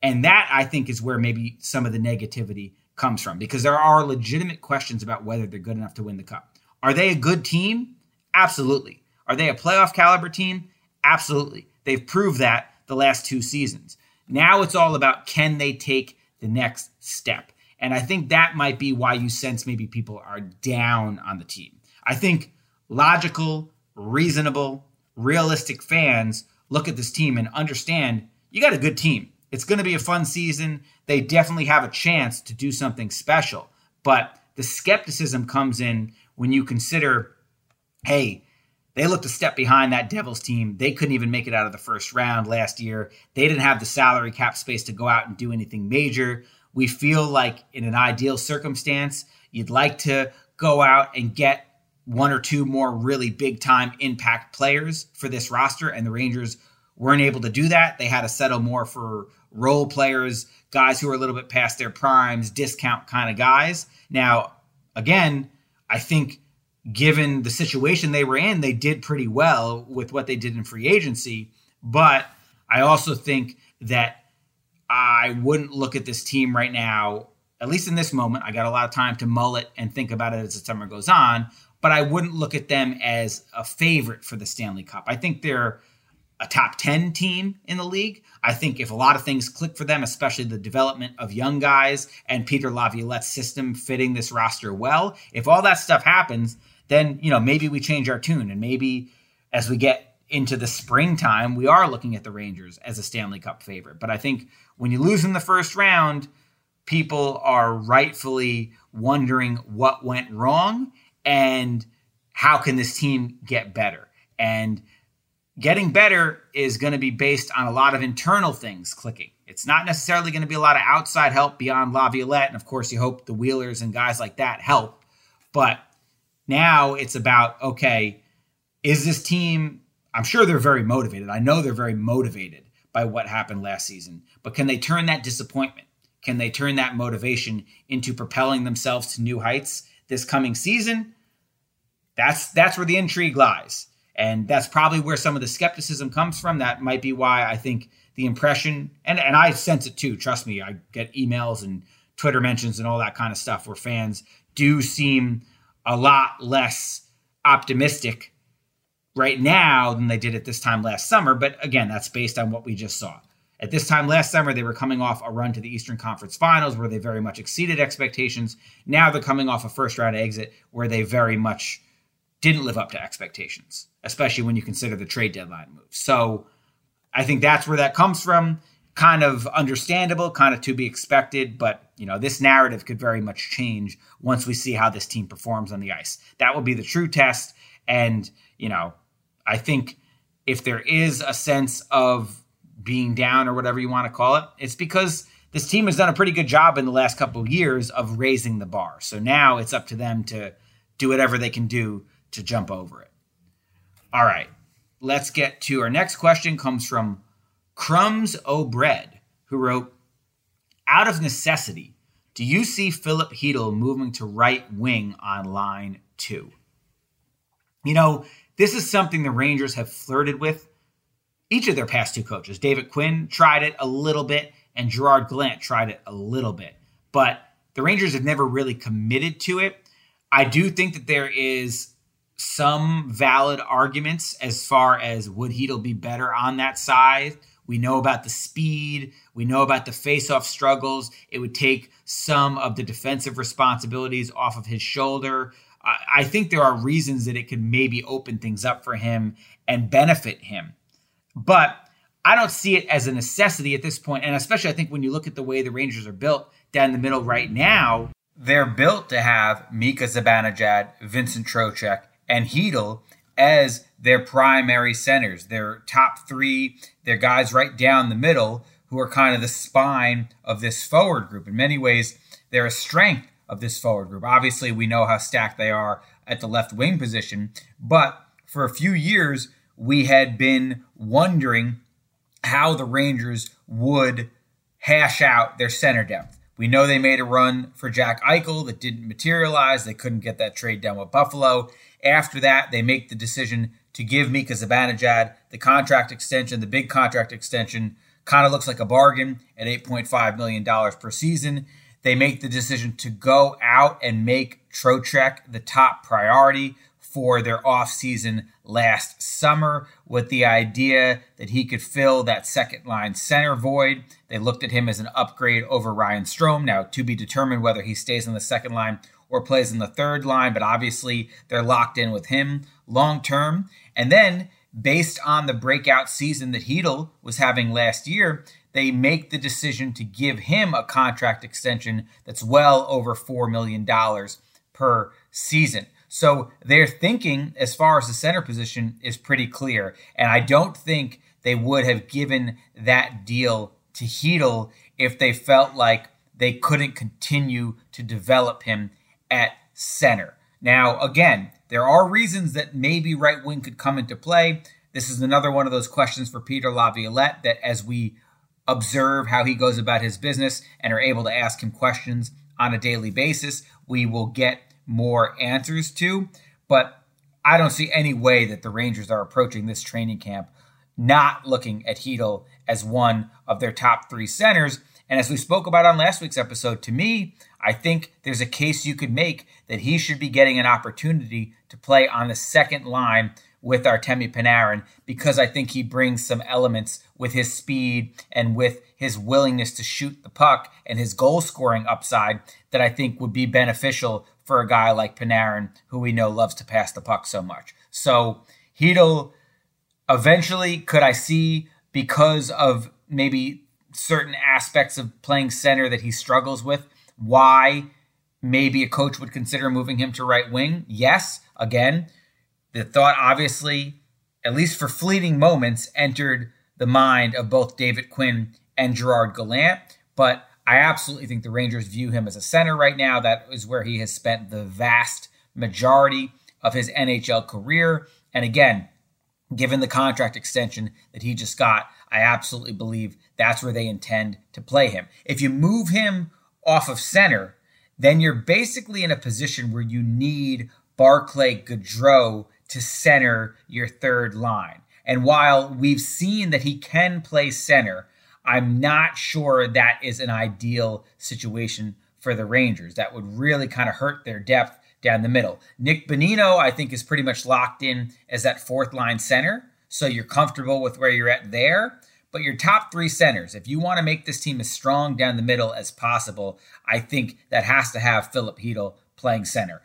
And that, I think, is where maybe some of the negativity comes from, because there are legitimate questions about whether they're good enough to win the cup. Are they a good team? Absolutely. Are they a playoff caliber team? Absolutely. They've proved that the last two seasons. Now it's all about, can they take the next step? And I think that might be why you sense maybe people are down on the team. I think logical, reasonable, realistic fans look at this team and understand you got a good team. It's going to be a fun season. They definitely have a chance to do something special. But the skepticism comes in when you consider, hey, they looked a step behind that Devils team. They couldn't even make it out of the first round last year. They didn't have the salary cap space to go out and do anything major. We feel like in an ideal circumstance, you'd like to go out and get one or two more really big time impact players for this roster. And the Rangers weren't able to do that. They had to settle more for role players, guys who are a little bit past their primes, discount kind of guys. Now, again, I think given the situation they were in, they did pretty well with what they did in free agency. But I also think that I wouldn't look at this team right now, at least in this moment. I got a lot of time to mull it and think about it as the summer goes on, but I wouldn't look at them as a favorite for the Stanley Cup. I think they're a top ten team in the league. I think if a lot of things click for them, especially the development of young guys and Peter LaViolette's system fitting this roster well, if all that stuff happens, then, you know, maybe we change our tune. And maybe as we get into the springtime, we are looking at the Rangers as a Stanley Cup favorite. But I think when you lose in the first round, people are rightfully wondering what went wrong and how can this team get better? And getting better is going to be based on a lot of internal things clicking. It's not necessarily going to be a lot of outside help beyond LaViolette. And of course, you hope the Wheelers and guys like that help. But now it's about, okay, is this team, I'm sure they're very motivated. I know they're very motivated by what happened last season. But can they turn that disappointment? Can they turn that motivation into propelling themselves to new heights this coming season? That's, that's where the intrigue lies. And that's probably where some of the skepticism comes from. That might be why I think the impression, and, and I sense it too, trust me, I get emails and Twitter mentions and all that kind of stuff where fans do seem a lot less optimistic right now than they did at this time last summer. But again, that's based on what we just saw. At this time last summer, they were coming off a run to the Eastern Conference Finals where they very much exceeded expectations. Now they're coming off a first round exit where they very much didn't live up to expectations, especially when you consider the trade deadline move. So I think that's where that comes from. Kind of understandable, kind of to be expected, but you know, this narrative could very much change once we see how this team performs on the ice. That will be the true test. And, you know, I think if there is a sense of being down or whatever you want to call it, it's because this team has done a pretty good job in the last couple of years of raising the bar. So now it's up to them to do whatever they can do to jump over it. All right, let's get to our next question. Comes from Crumbs O' Bread, who wrote, out of necessity, do you see Philip Hédel moving to right wing on line two? You know, this is something the Rangers have flirted with. Each of their past two coaches, David Quinn tried it a little bit and Gerard Gallant tried it a little bit, but the Rangers have never really committed to it. I do think that there is some valid arguments as far as would Hédel be better on that side. We know about the speed. We know about the face-off struggles. It would take some of the defensive responsibilities off of his shoulder. I, I think there are reasons that it could maybe open things up for him and benefit him. But I don't see it as a necessity at this point. And especially I think when you look at the way the Rangers are built down the middle right now, they're built to have Mika Zibanejad, Vincent Trocheck, and Hédel as their primary centers, their top three, their guys right down the middle who are kind of the spine of this forward group. In many ways, they're a strength of this forward group. Obviously, we know how stacked they are at the left wing position, but for a few years, we had been wondering how the Rangers would hash out their center depth. We know they made a run for Jack Eichel that didn't materialize. They couldn't get that trade done with Buffalo. After that, they make the decision to give Mika Zibanejad the contract extension, the big contract extension. Kind of looks like a bargain at eight point five million dollars per season. They make the decision to go out and make Trocheck the top priority for their offseason last summer with the idea that he could fill that second line center void. They looked at him as an upgrade over Ryan Strome. Now, to be determined whether he stays on the second line or plays in the third line, but obviously they're locked in with him long term. And then, based on the breakout season that Hédel was having last year, they make the decision to give him a contract extension that's well over four million dollars per season. So their thinking as far as the center position is pretty clear. And I don't think they would have given that deal to Hédel if they felt like they couldn't continue to develop him at center. Now, again, there are reasons that maybe right wing could come into play. This is another one of those questions for Peter LaViolette that as we observe how he goes about his business and are able to ask him questions on a daily basis, we will get more answers to. But I don't see any way that the Rangers are approaching this training camp not looking at Hedl as one of their top three centers. And as we spoke about on last week's episode, to me, I think there's a case you could make that he should be getting an opportunity to play on the second line with Artemi Panarin, because I think he brings some elements with his speed and with his willingness to shoot the puck and his goal-scoring upside that I think would be beneficial for a guy like Panarin, who we know loves to pass the puck so much. So Hedl, eventually, could I see, because of maybe certain aspects of playing center that he struggles with, why maybe a coach would consider moving him to right wing? Yes, again, the thought, obviously, at least for fleeting moments, entered the mind of both David Quinn and Gerard Gallant. But I absolutely think the Rangers view him as a center right now. That is where he has spent the vast majority of his N H L career. And again, given the contract extension that he just got, I absolutely believe that's where they intend to play him. If you move him off of center, then you're basically in a position where you need Barclay Goodrow to center your third line. And while we've seen that he can play center, I'm not sure that is an ideal situation for the Rangers. That would really kind of hurt their depth down the middle. Nick Bonino, I think, is pretty much locked in as that fourth line center. So you're comfortable with where you're at there. But your top three centers, if you want to make this team as strong down the middle as possible, I think that has to have Philip Hédel playing center.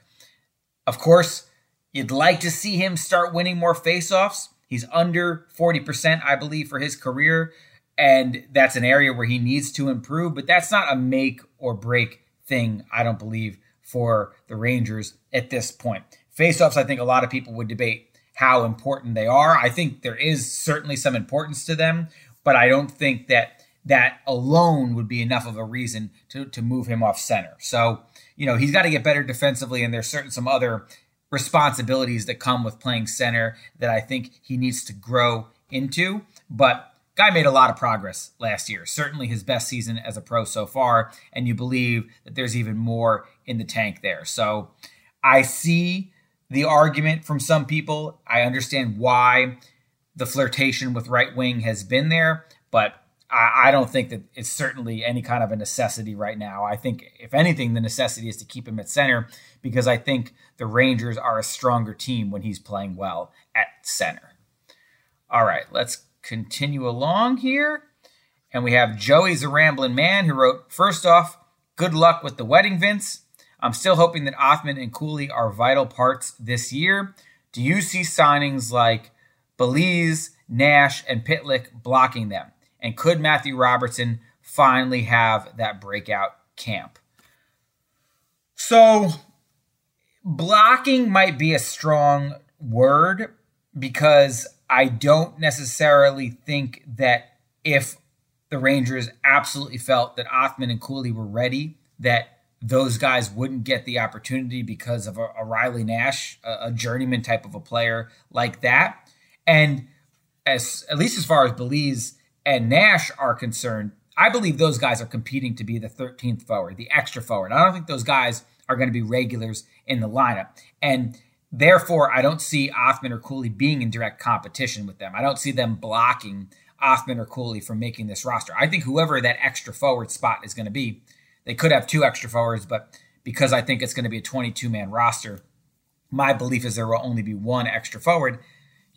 Of course, you'd like to see him start winning more faceoffs. He's under forty percent, I believe, for his career, and that's an area where he needs to improve, but that's not a make or break thing, I don't believe, for the Rangers at this point. Faceoffs, I think a lot of people would debate how important they are. I think there is certainly some importance to them, but I don't think that that alone would be enough of a reason to, to move him off center. So, you know, he's got to get better defensively, and there's certain some other responsibilities that come with playing center that I think he needs to grow into. But guy made a lot of progress last year, certainly his best season as a pro so far, and you believe that there's even more in the tank there. So I see the argument from some people. I understand why the flirtation with right wing has been there, but I don't think that it's certainly any kind of a necessity right now. I think, if anything, the necessity is to keep him at center, because I think the Rangers are a stronger team when he's playing well at center. All right, let's continue along here. And we have Joey's a Ramblin' Man, who wrote, first off, good luck with the wedding, Vince. I'm still hoping that Othmann and Cuylle are vital parts this year. Do you see signings like Belize, Nash, and Pitlick blocking them? And could Matthew Robertson finally have that breakout camp? So blocking might be a strong word, because I don't necessarily think that if the Rangers absolutely felt that Othmann and Cuylle were ready, that those guys wouldn't get the opportunity because of a, a Riley Nash, a, a journeyman type of a player like that. And as at least as far as Belize and Nash are concerned, I believe those guys are competing to be the thirteenth forward, the extra forward. I don't think those guys are going to be regulars in the lineup. And therefore, I don't see Othmann or Cuylle being in direct competition with them. I don't see them blocking Othmann or Cuylle from making this roster. I think whoever that extra forward spot is going to be, they could have two extra forwards, but because I think it's going to be a twenty-two man roster, my belief is there will only be one extra forward.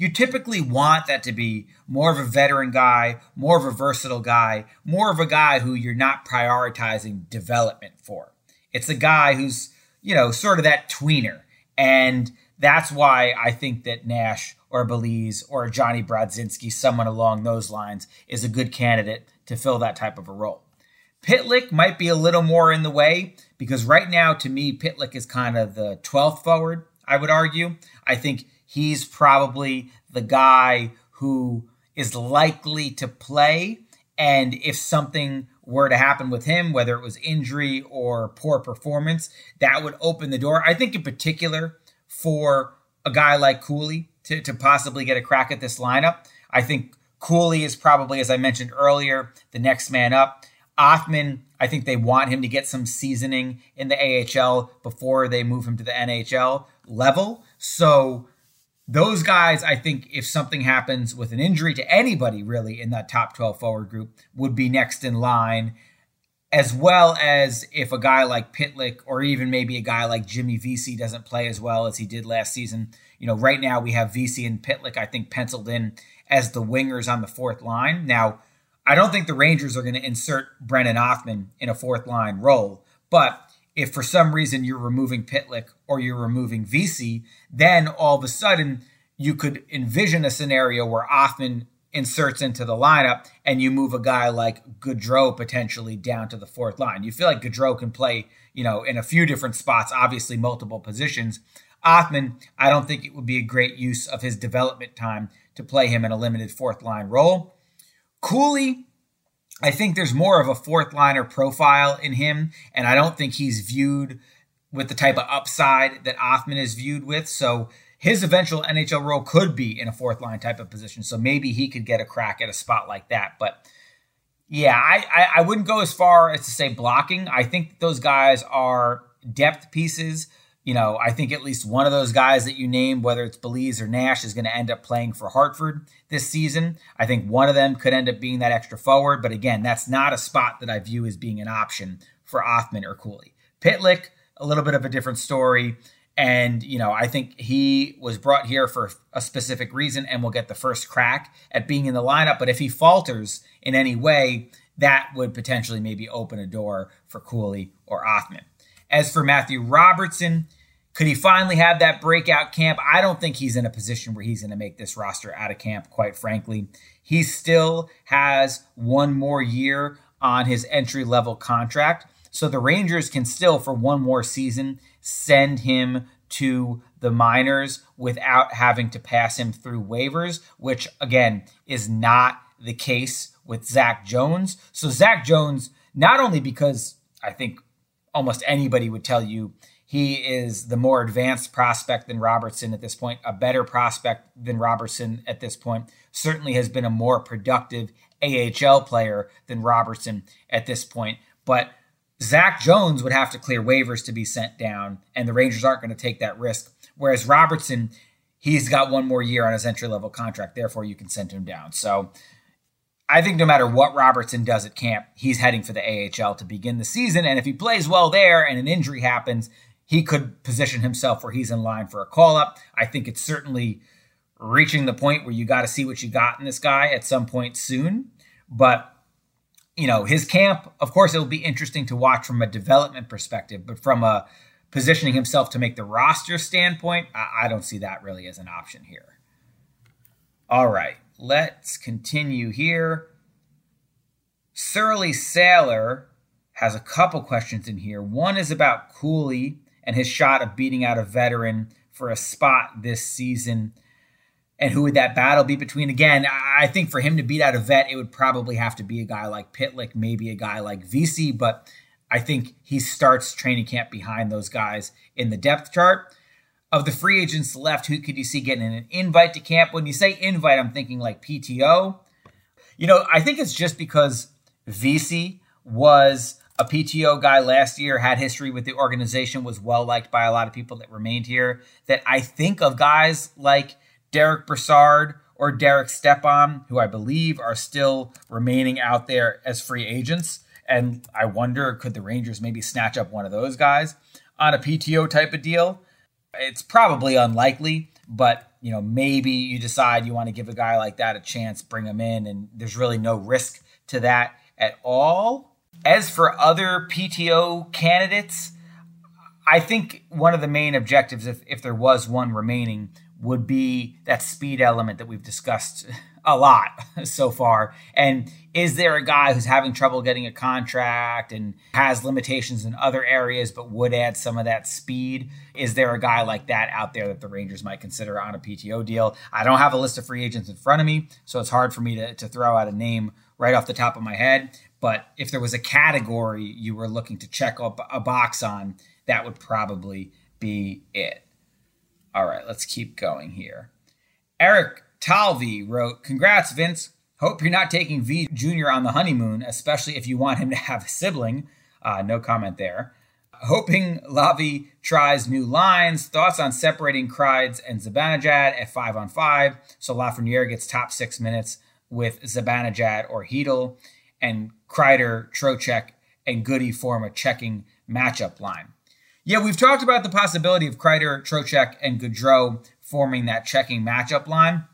You typically want that to be more of a veteran guy, more of a versatile guy, more of a guy who you're not prioritizing development for. It's a guy who's, you know, sort of that tweener. And that's why I think that Nash or Belize or Johnny Brodzinski, someone along those lines, is a good candidate to fill that type of a role. Pitlick might be a little more in the way, because right now, to me, Pitlick is kind of the twelfth forward, I would argue. I think he's probably the guy who is likely to play. And if something were to happen with him, whether it was injury or poor performance, that would open the door, I think, in particular for a guy like Cuylle, to, to possibly get a crack at this lineup. I think Cuylle is probably, as I mentioned earlier, the next man up. Othmann, I think they want him to get some seasoning in the A H L before they move him to the N H L level. So those guys, I think if something happens with an injury to anybody really in that top twelve forward group, would be next in line, as well as if a guy like Pitlick or even maybe a guy like Jimmy Vesey doesn't play as well as he did last season. You know, right now we have Vesey and Pitlick, I think, penciled in as the wingers on the fourth line. Now, I don't think the Rangers are going to insert Brennan Othmann in a fourth line role, but if for some reason you're removing Pitlick or you're removing Vesey, then all of a sudden you could envision a scenario where Othmann inserts into the lineup and you move a guy like Goodrow potentially down to the fourth line. You feel like Goodrow can play, you know, in a few different spots, obviously multiple positions. Othmann, I don't think it would be a great use of his development time to play him in a limited fourth line role. Cuylle, I think there's more of a fourth liner profile in him, and I don't think he's viewed with the type of upside that Othmann is viewed with. So his eventual N H L role could be in a fourth line type of position. So maybe he could get a crack at a spot like that. But yeah, I, I, I wouldn't go as far as to say blocking. I think those guys are depth pieces. You know, I think at least one of those guys that you name, whether it's Belize or Nash, is going to end up playing for Hartford this season. I think one of them could end up being that extra forward. But again, that's not a spot that I view as being an option for Othmann or Cuylle. Pitlick, a little bit of a different story. And, you know, I think he was brought here for a specific reason and will get the first crack at being in the lineup. But if he falters in any way, that would potentially maybe open a door for Cuylle or Othmann. As for Matthew Robertson, could he finally have that breakout camp? I don't think he's in a position where he's going to make this roster out of camp, quite frankly. He still has one more year on his entry-level contract. So the Rangers can still, for one more season, send him to the minors without having to pass him through waivers, which, again, is not the case with Zac Jones. So Zac Jones, not only because I think almost anybody would tell you he is the more advanced prospect than Robertson at this point, a better prospect than Robertson at this point, certainly has been a more productive A H L player than Robertson at this point. But Zac Jones would have to clear waivers to be sent down, and the Rangers aren't going to take that risk. Whereas Robertson, he's got one more year on his entry-level contract, therefore you can send him down. So I think no matter what Robertson does at camp, he's heading for the A H L to begin the season, and if he plays well there and an injury happens, he could position himself where he's in line for a call-up. I think it's certainly reaching the point where you got to see what you got in this guy at some point soon, but you know, his camp, of course, it'll be interesting to watch from a development perspective, but from a positioning himself to make the roster standpoint, I, I don't see that really as an option here. All right, let's continue here. Surly Sailor has a couple questions in here. One is about Cuylle and his shot of beating out a veteran for a spot this season. And who would that battle be between? Again, I think for him to beat out a vet, it would probably have to be a guy like Pitlick, maybe a guy like Vesey, but I think he starts training camp behind those guys in the depth chart. Of the free agents left, who could you see getting an invite to camp? When you say invite, I'm thinking like P T O. You know, I think it's just because Vesey was a P T O guy last year, had history with the organization, was well-liked by a lot of people that remained here, that I think of guys like Derek Brassard or Derek Stepan, who I believe are still remaining out there as free agents. And I wonder, could the Rangers maybe snatch up one of those guys on a P T O type of deal? It's probably unlikely, but you know, maybe you decide you want to give a guy like that a chance, bring him in, and there's really no risk to that at all. As for other P T O candidates, I think one of the main objectives, if, if there was one remaining, would be that speed element that we've discussed a lot so far. And is there a guy who's having trouble getting a contract and has limitations in other areas but would add some of that speed? Is there a guy like that out there that the Rangers might consider on a P T O deal? I don't have a list of free agents in front of me, so it's hard for me to, to throw out a name right off the top of my head. But if there was a category you were looking to check up a box on, that would probably be it. All right, let's keep going here. Eric Talvey wrote, "Congrats, Vince. Hope you're not taking V Junior on the honeymoon, especially if you want him to have a sibling." Uh, no comment there. Hoping Lavi tries new lines. Thoughts on separating Kreider and Zibanejad at five on five. So Lafrenière gets top six minutes with Zibanejad or Hedel, and Kreider, Trocheck, and Goody form a checking matchup line. Yeah, we've talked about the possibility of Kreider, Trocheck, and Goodrow forming that checking matchup line.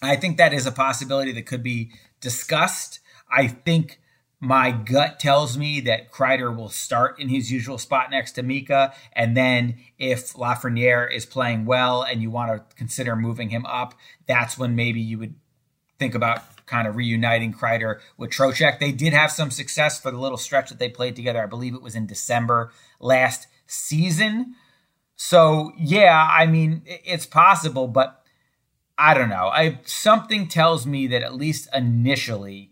I think that is a possibility that could be discussed. I think my gut tells me that Kreider will start in his usual spot next to Mika. And then if Lafrenière is playing well and you want to consider moving him up, that's when maybe you would think about kind of reuniting Kreider with Trocheck. They did have some success for the little stretch that they played together. I believe it was in December last season. So, yeah, I mean, it's possible, but I don't know. I something tells me that at least initially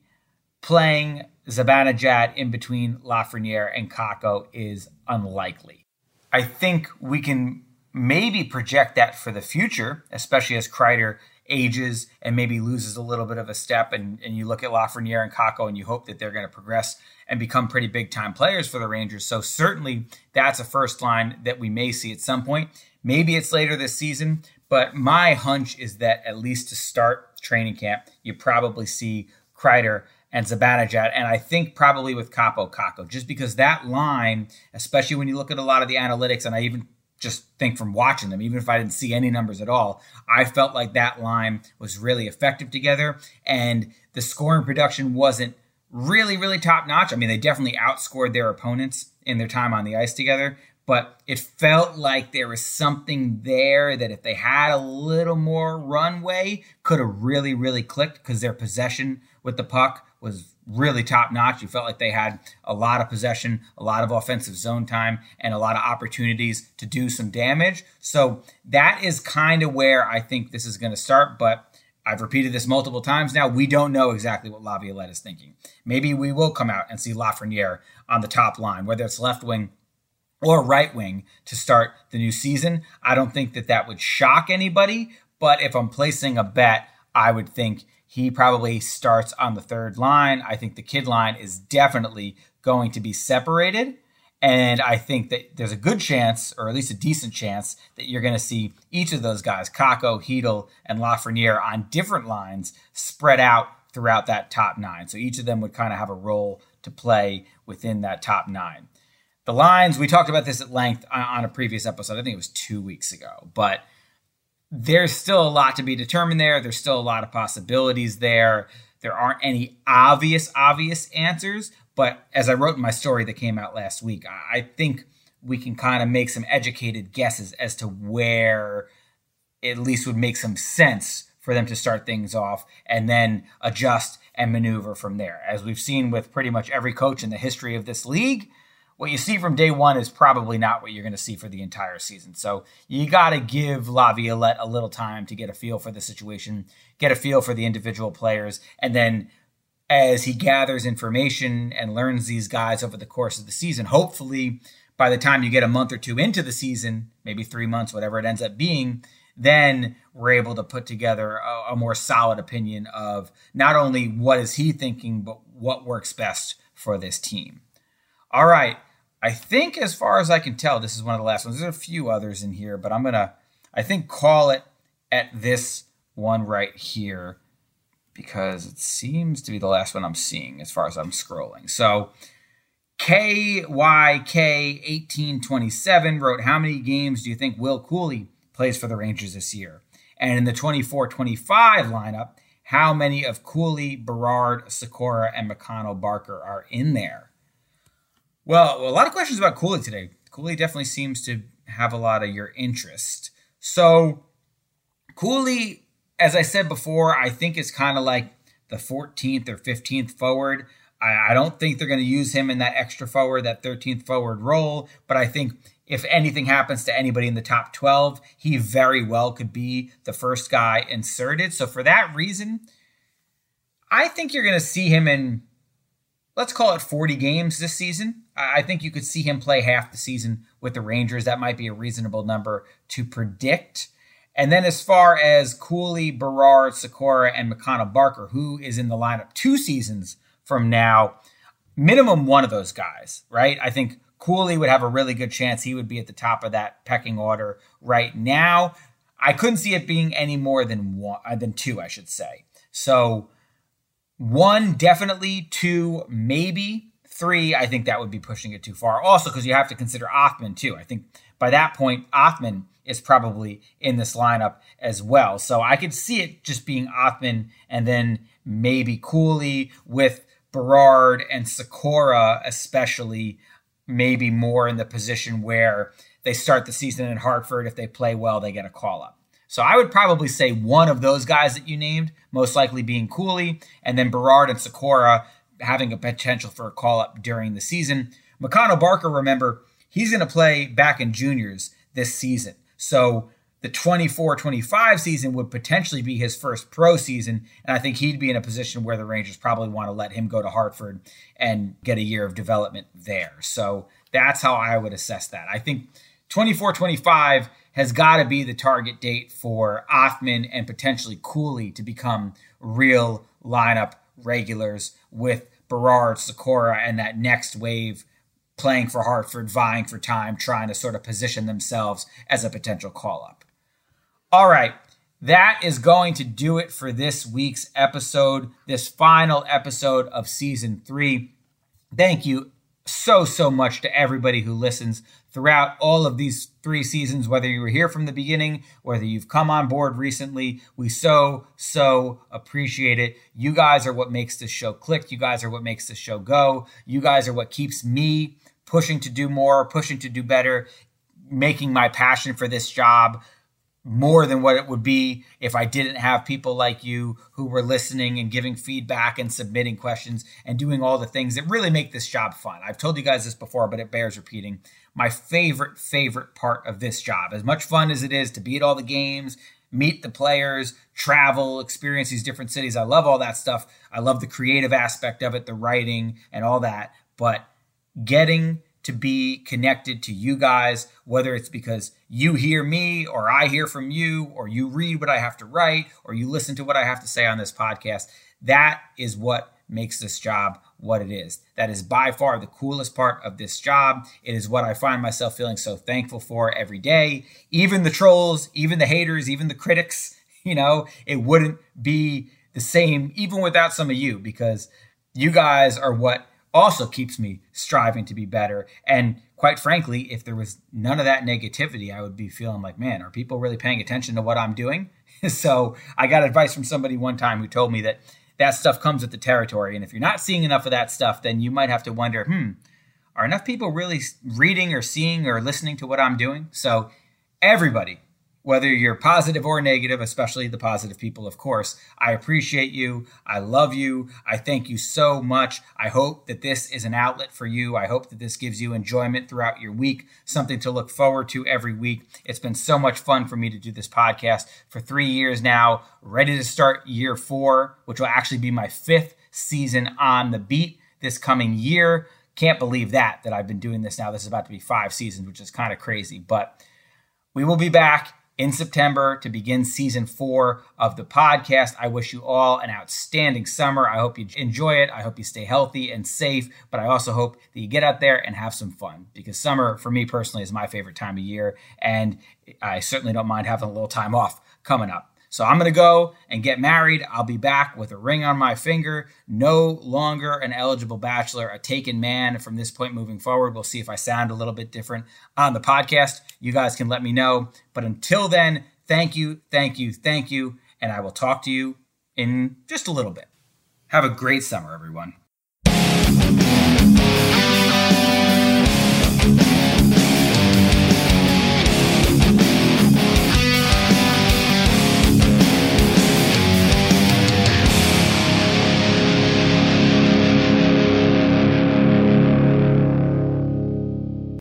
playing Zibanejad in between Lafrenière and Kakko is unlikely. I think we can maybe project that for the future, especially as Kreider ages and maybe loses a little bit of a step, and, and you look at Lafrenière and Kakko and you hope that they're going to progress and become pretty big-time players for the Rangers. So certainly that's a first line that we may see at some point. Maybe it's later this season, but my hunch is that at least to start training camp, you probably see Kreider and Zibanejad, and I think probably with Kaapo Kakko, just because that line, especially when you look at a lot of the analytics, and I even just think from watching them, even if I didn't see any numbers at all, I felt like that line was really effective together. And the scoring production wasn't really, really top notch. I mean, they definitely outscored their opponents in their time on the ice together, but it felt like there was something there that if they had a little more runway, could have really, really clicked, because their possession with the puck was really top notch. You felt like they had a lot of possession, a lot of offensive zone time, and a lot of opportunities to do some damage. So that is kind of where I think this is going to start. But I've repeated this multiple times now. We don't know exactly what LaViolette is thinking. Maybe we will come out and see Lafrenière on the top line, whether it's left wing or right wing, to start the new season. I don't think that that would shock anybody, but if I'm placing a bet, I would think he probably starts on the third line. I think the kid line is definitely going to be separated. And I think that there's a good chance, or at least a decent chance, that you're going to see each of those guys, Kakko, Hedel, and Lafrenière, on different lines spread out throughout that top nine. So each of them would kind of have a role to play within that top nine. The lines, we talked about this at length on a previous episode. I think it was two weeks ago, but there's still a lot to be determined there. There's still a lot of possibilities there. There aren't any obvious, obvious answers. But as I wrote in my story that came out last week, I think we can kind of make some educated guesses as to where it at least would make some sense for them to start things off and then adjust and maneuver from there. As we've seen with pretty much every coach in the history of this league, what you see from day one is probably not what you're going to see for the entire season. So you got to give LaViolette a little time to get a feel for the situation, get a feel for the individual players, and then as he gathers information and learns these guys over the course of the season, hopefully by the time you get a month or two into the season, maybe three months, whatever it ends up being, then we're able to put together a, a more solid opinion of not only what is he thinking, but what works best for this team. All right. I think as far as I can tell, this is one of the last ones. There's a few others in here, but I'm going to, I think, call it at this one right here, because it seems to be the last one I'm seeing as far as I'm scrolling. So K Y K eighteen twenty-seven wrote, "How many games do you think Will Cuylle plays for the Rangers this year? And in the twenty-four twenty-five lineup, how many of Cuylle, Berard, Sikora, and McConnell Barker are in there?" Well, a lot of questions about Cuylle today. Cuylle definitely seems to have a lot of your interest. So Cuylle, as I said before, I think it's kind of like the fourteenth or fifteenth forward. I, I don't think they're going to use him in that extra forward, that thirteenth forward role. But I think if anything happens to anybody in the top twelve, he very well could be the first guy inserted. So for that reason, I think you're going to see him in, let's call it forty games this season. I think you could see him play half the season with the Rangers. That might be a reasonable number to predict. And then as far as Cuylle, Berard, Sikora, and McConnell Barker, who is in the lineup two seasons from now, minimum one of those guys, right? I think Cuylle would have a really good chance. He would be at the top of that pecking order right now. I couldn't see it being any more than one, uh, than two, I should say. So one, definitely. Two, maybe. Three, I think that would be pushing it too far. Also, because you have to consider Othmann, too. I think by that point, Othmann is probably in this lineup as well. So I could see it just being Othmann and then maybe Cuylle with Berard and Sikora, especially maybe more in the position where they start the season in Hartford. If they play well, they get a call-up. So I would probably say one of those guys that you named, most likely being Cuylle, and then Berard and Sikora having a potential for a call-up during the season. McConnell Barker, remember, he's going to play back in juniors this season. So the twenty-four twenty-five season would potentially be his first pro season, and I think he'd be in a position where the Rangers probably want to let him go to Hartford and get a year of development there. So that's how I would assess that. I think twenty-four twenty-five has got to be the target date for Othmann and potentially Cuylle to become real lineup regulars with Berard, Sikora, and that next wave playing for Hartford, vying for time, trying to sort of position themselves as a potential call-up. All right, that is going to do it for this week's episode, this final episode of Season three. Thank you so, so much to everybody who listens throughout all of these three seasons, whether you were here from the beginning, whether you've come on board recently. We so, so appreciate it. You guys are what makes this show click. You guys are what makes this show go. You guys are what keeps me pushing to do more, pushing to do better, making my passion for this job more than what it would be if I didn't have people like you who were listening and giving feedback and submitting questions and doing all the things that really make this job fun. I've told you guys this before, but it bears repeating. My favorite, favorite part of this job, as much fun as it is to be at all the games, meet the players, travel, experience these different cities. I love all that stuff. I love the creative aspect of it, the writing and all that. But getting to be connected to you guys, whether it's because you hear me or I hear from you or you read what I have to write or you listen to what I have to say on this podcast, that is what makes this job what it is. That is by far the coolest part of this job. It is what I find myself feeling so thankful for every day. Even the trolls, even the haters, even the critics, you know, it wouldn't be the same even without some of you, because you guys are what also keeps me striving to be better. And quite frankly, if there was none of that negativity, I would be feeling like, man, are people really paying attention to what I'm doing? So I got advice from somebody one time who told me that that stuff comes with the territory. And if you're not seeing enough of that stuff, then you might have to wonder, hmm, are enough people really reading or seeing or listening to what I'm doing? So everybody, whether you're positive or negative, especially the positive people, of course, I appreciate you. I love you. I thank you so much. I hope that this is an outlet for you. I hope that this gives you enjoyment throughout your week, something to look forward to every week. It's been so much fun for me to do this podcast for three years now, ready to start year four, which will actually be my fifth season on the beat this coming year. Can't believe that, that I've been doing this now. This is about to be five seasons, which is kind of crazy, but we will be back in September to begin season four of the podcast. I wish you all an outstanding summer. I hope you enjoy it. I hope you stay healthy and safe, but I also hope that you get out there and have some fun, because summer for me personally is my favorite time of year. And I certainly don't mind having a little time off coming up. So I'm going to go and get married. I'll be back with a ring on my finger, no longer an eligible bachelor, a taken man from this point moving forward. We'll see if I sound a little bit different on the podcast. You guys can let me know. But until then, thank you, thank you, thank you. And I will talk to you in just a little bit. Have a great summer, everyone.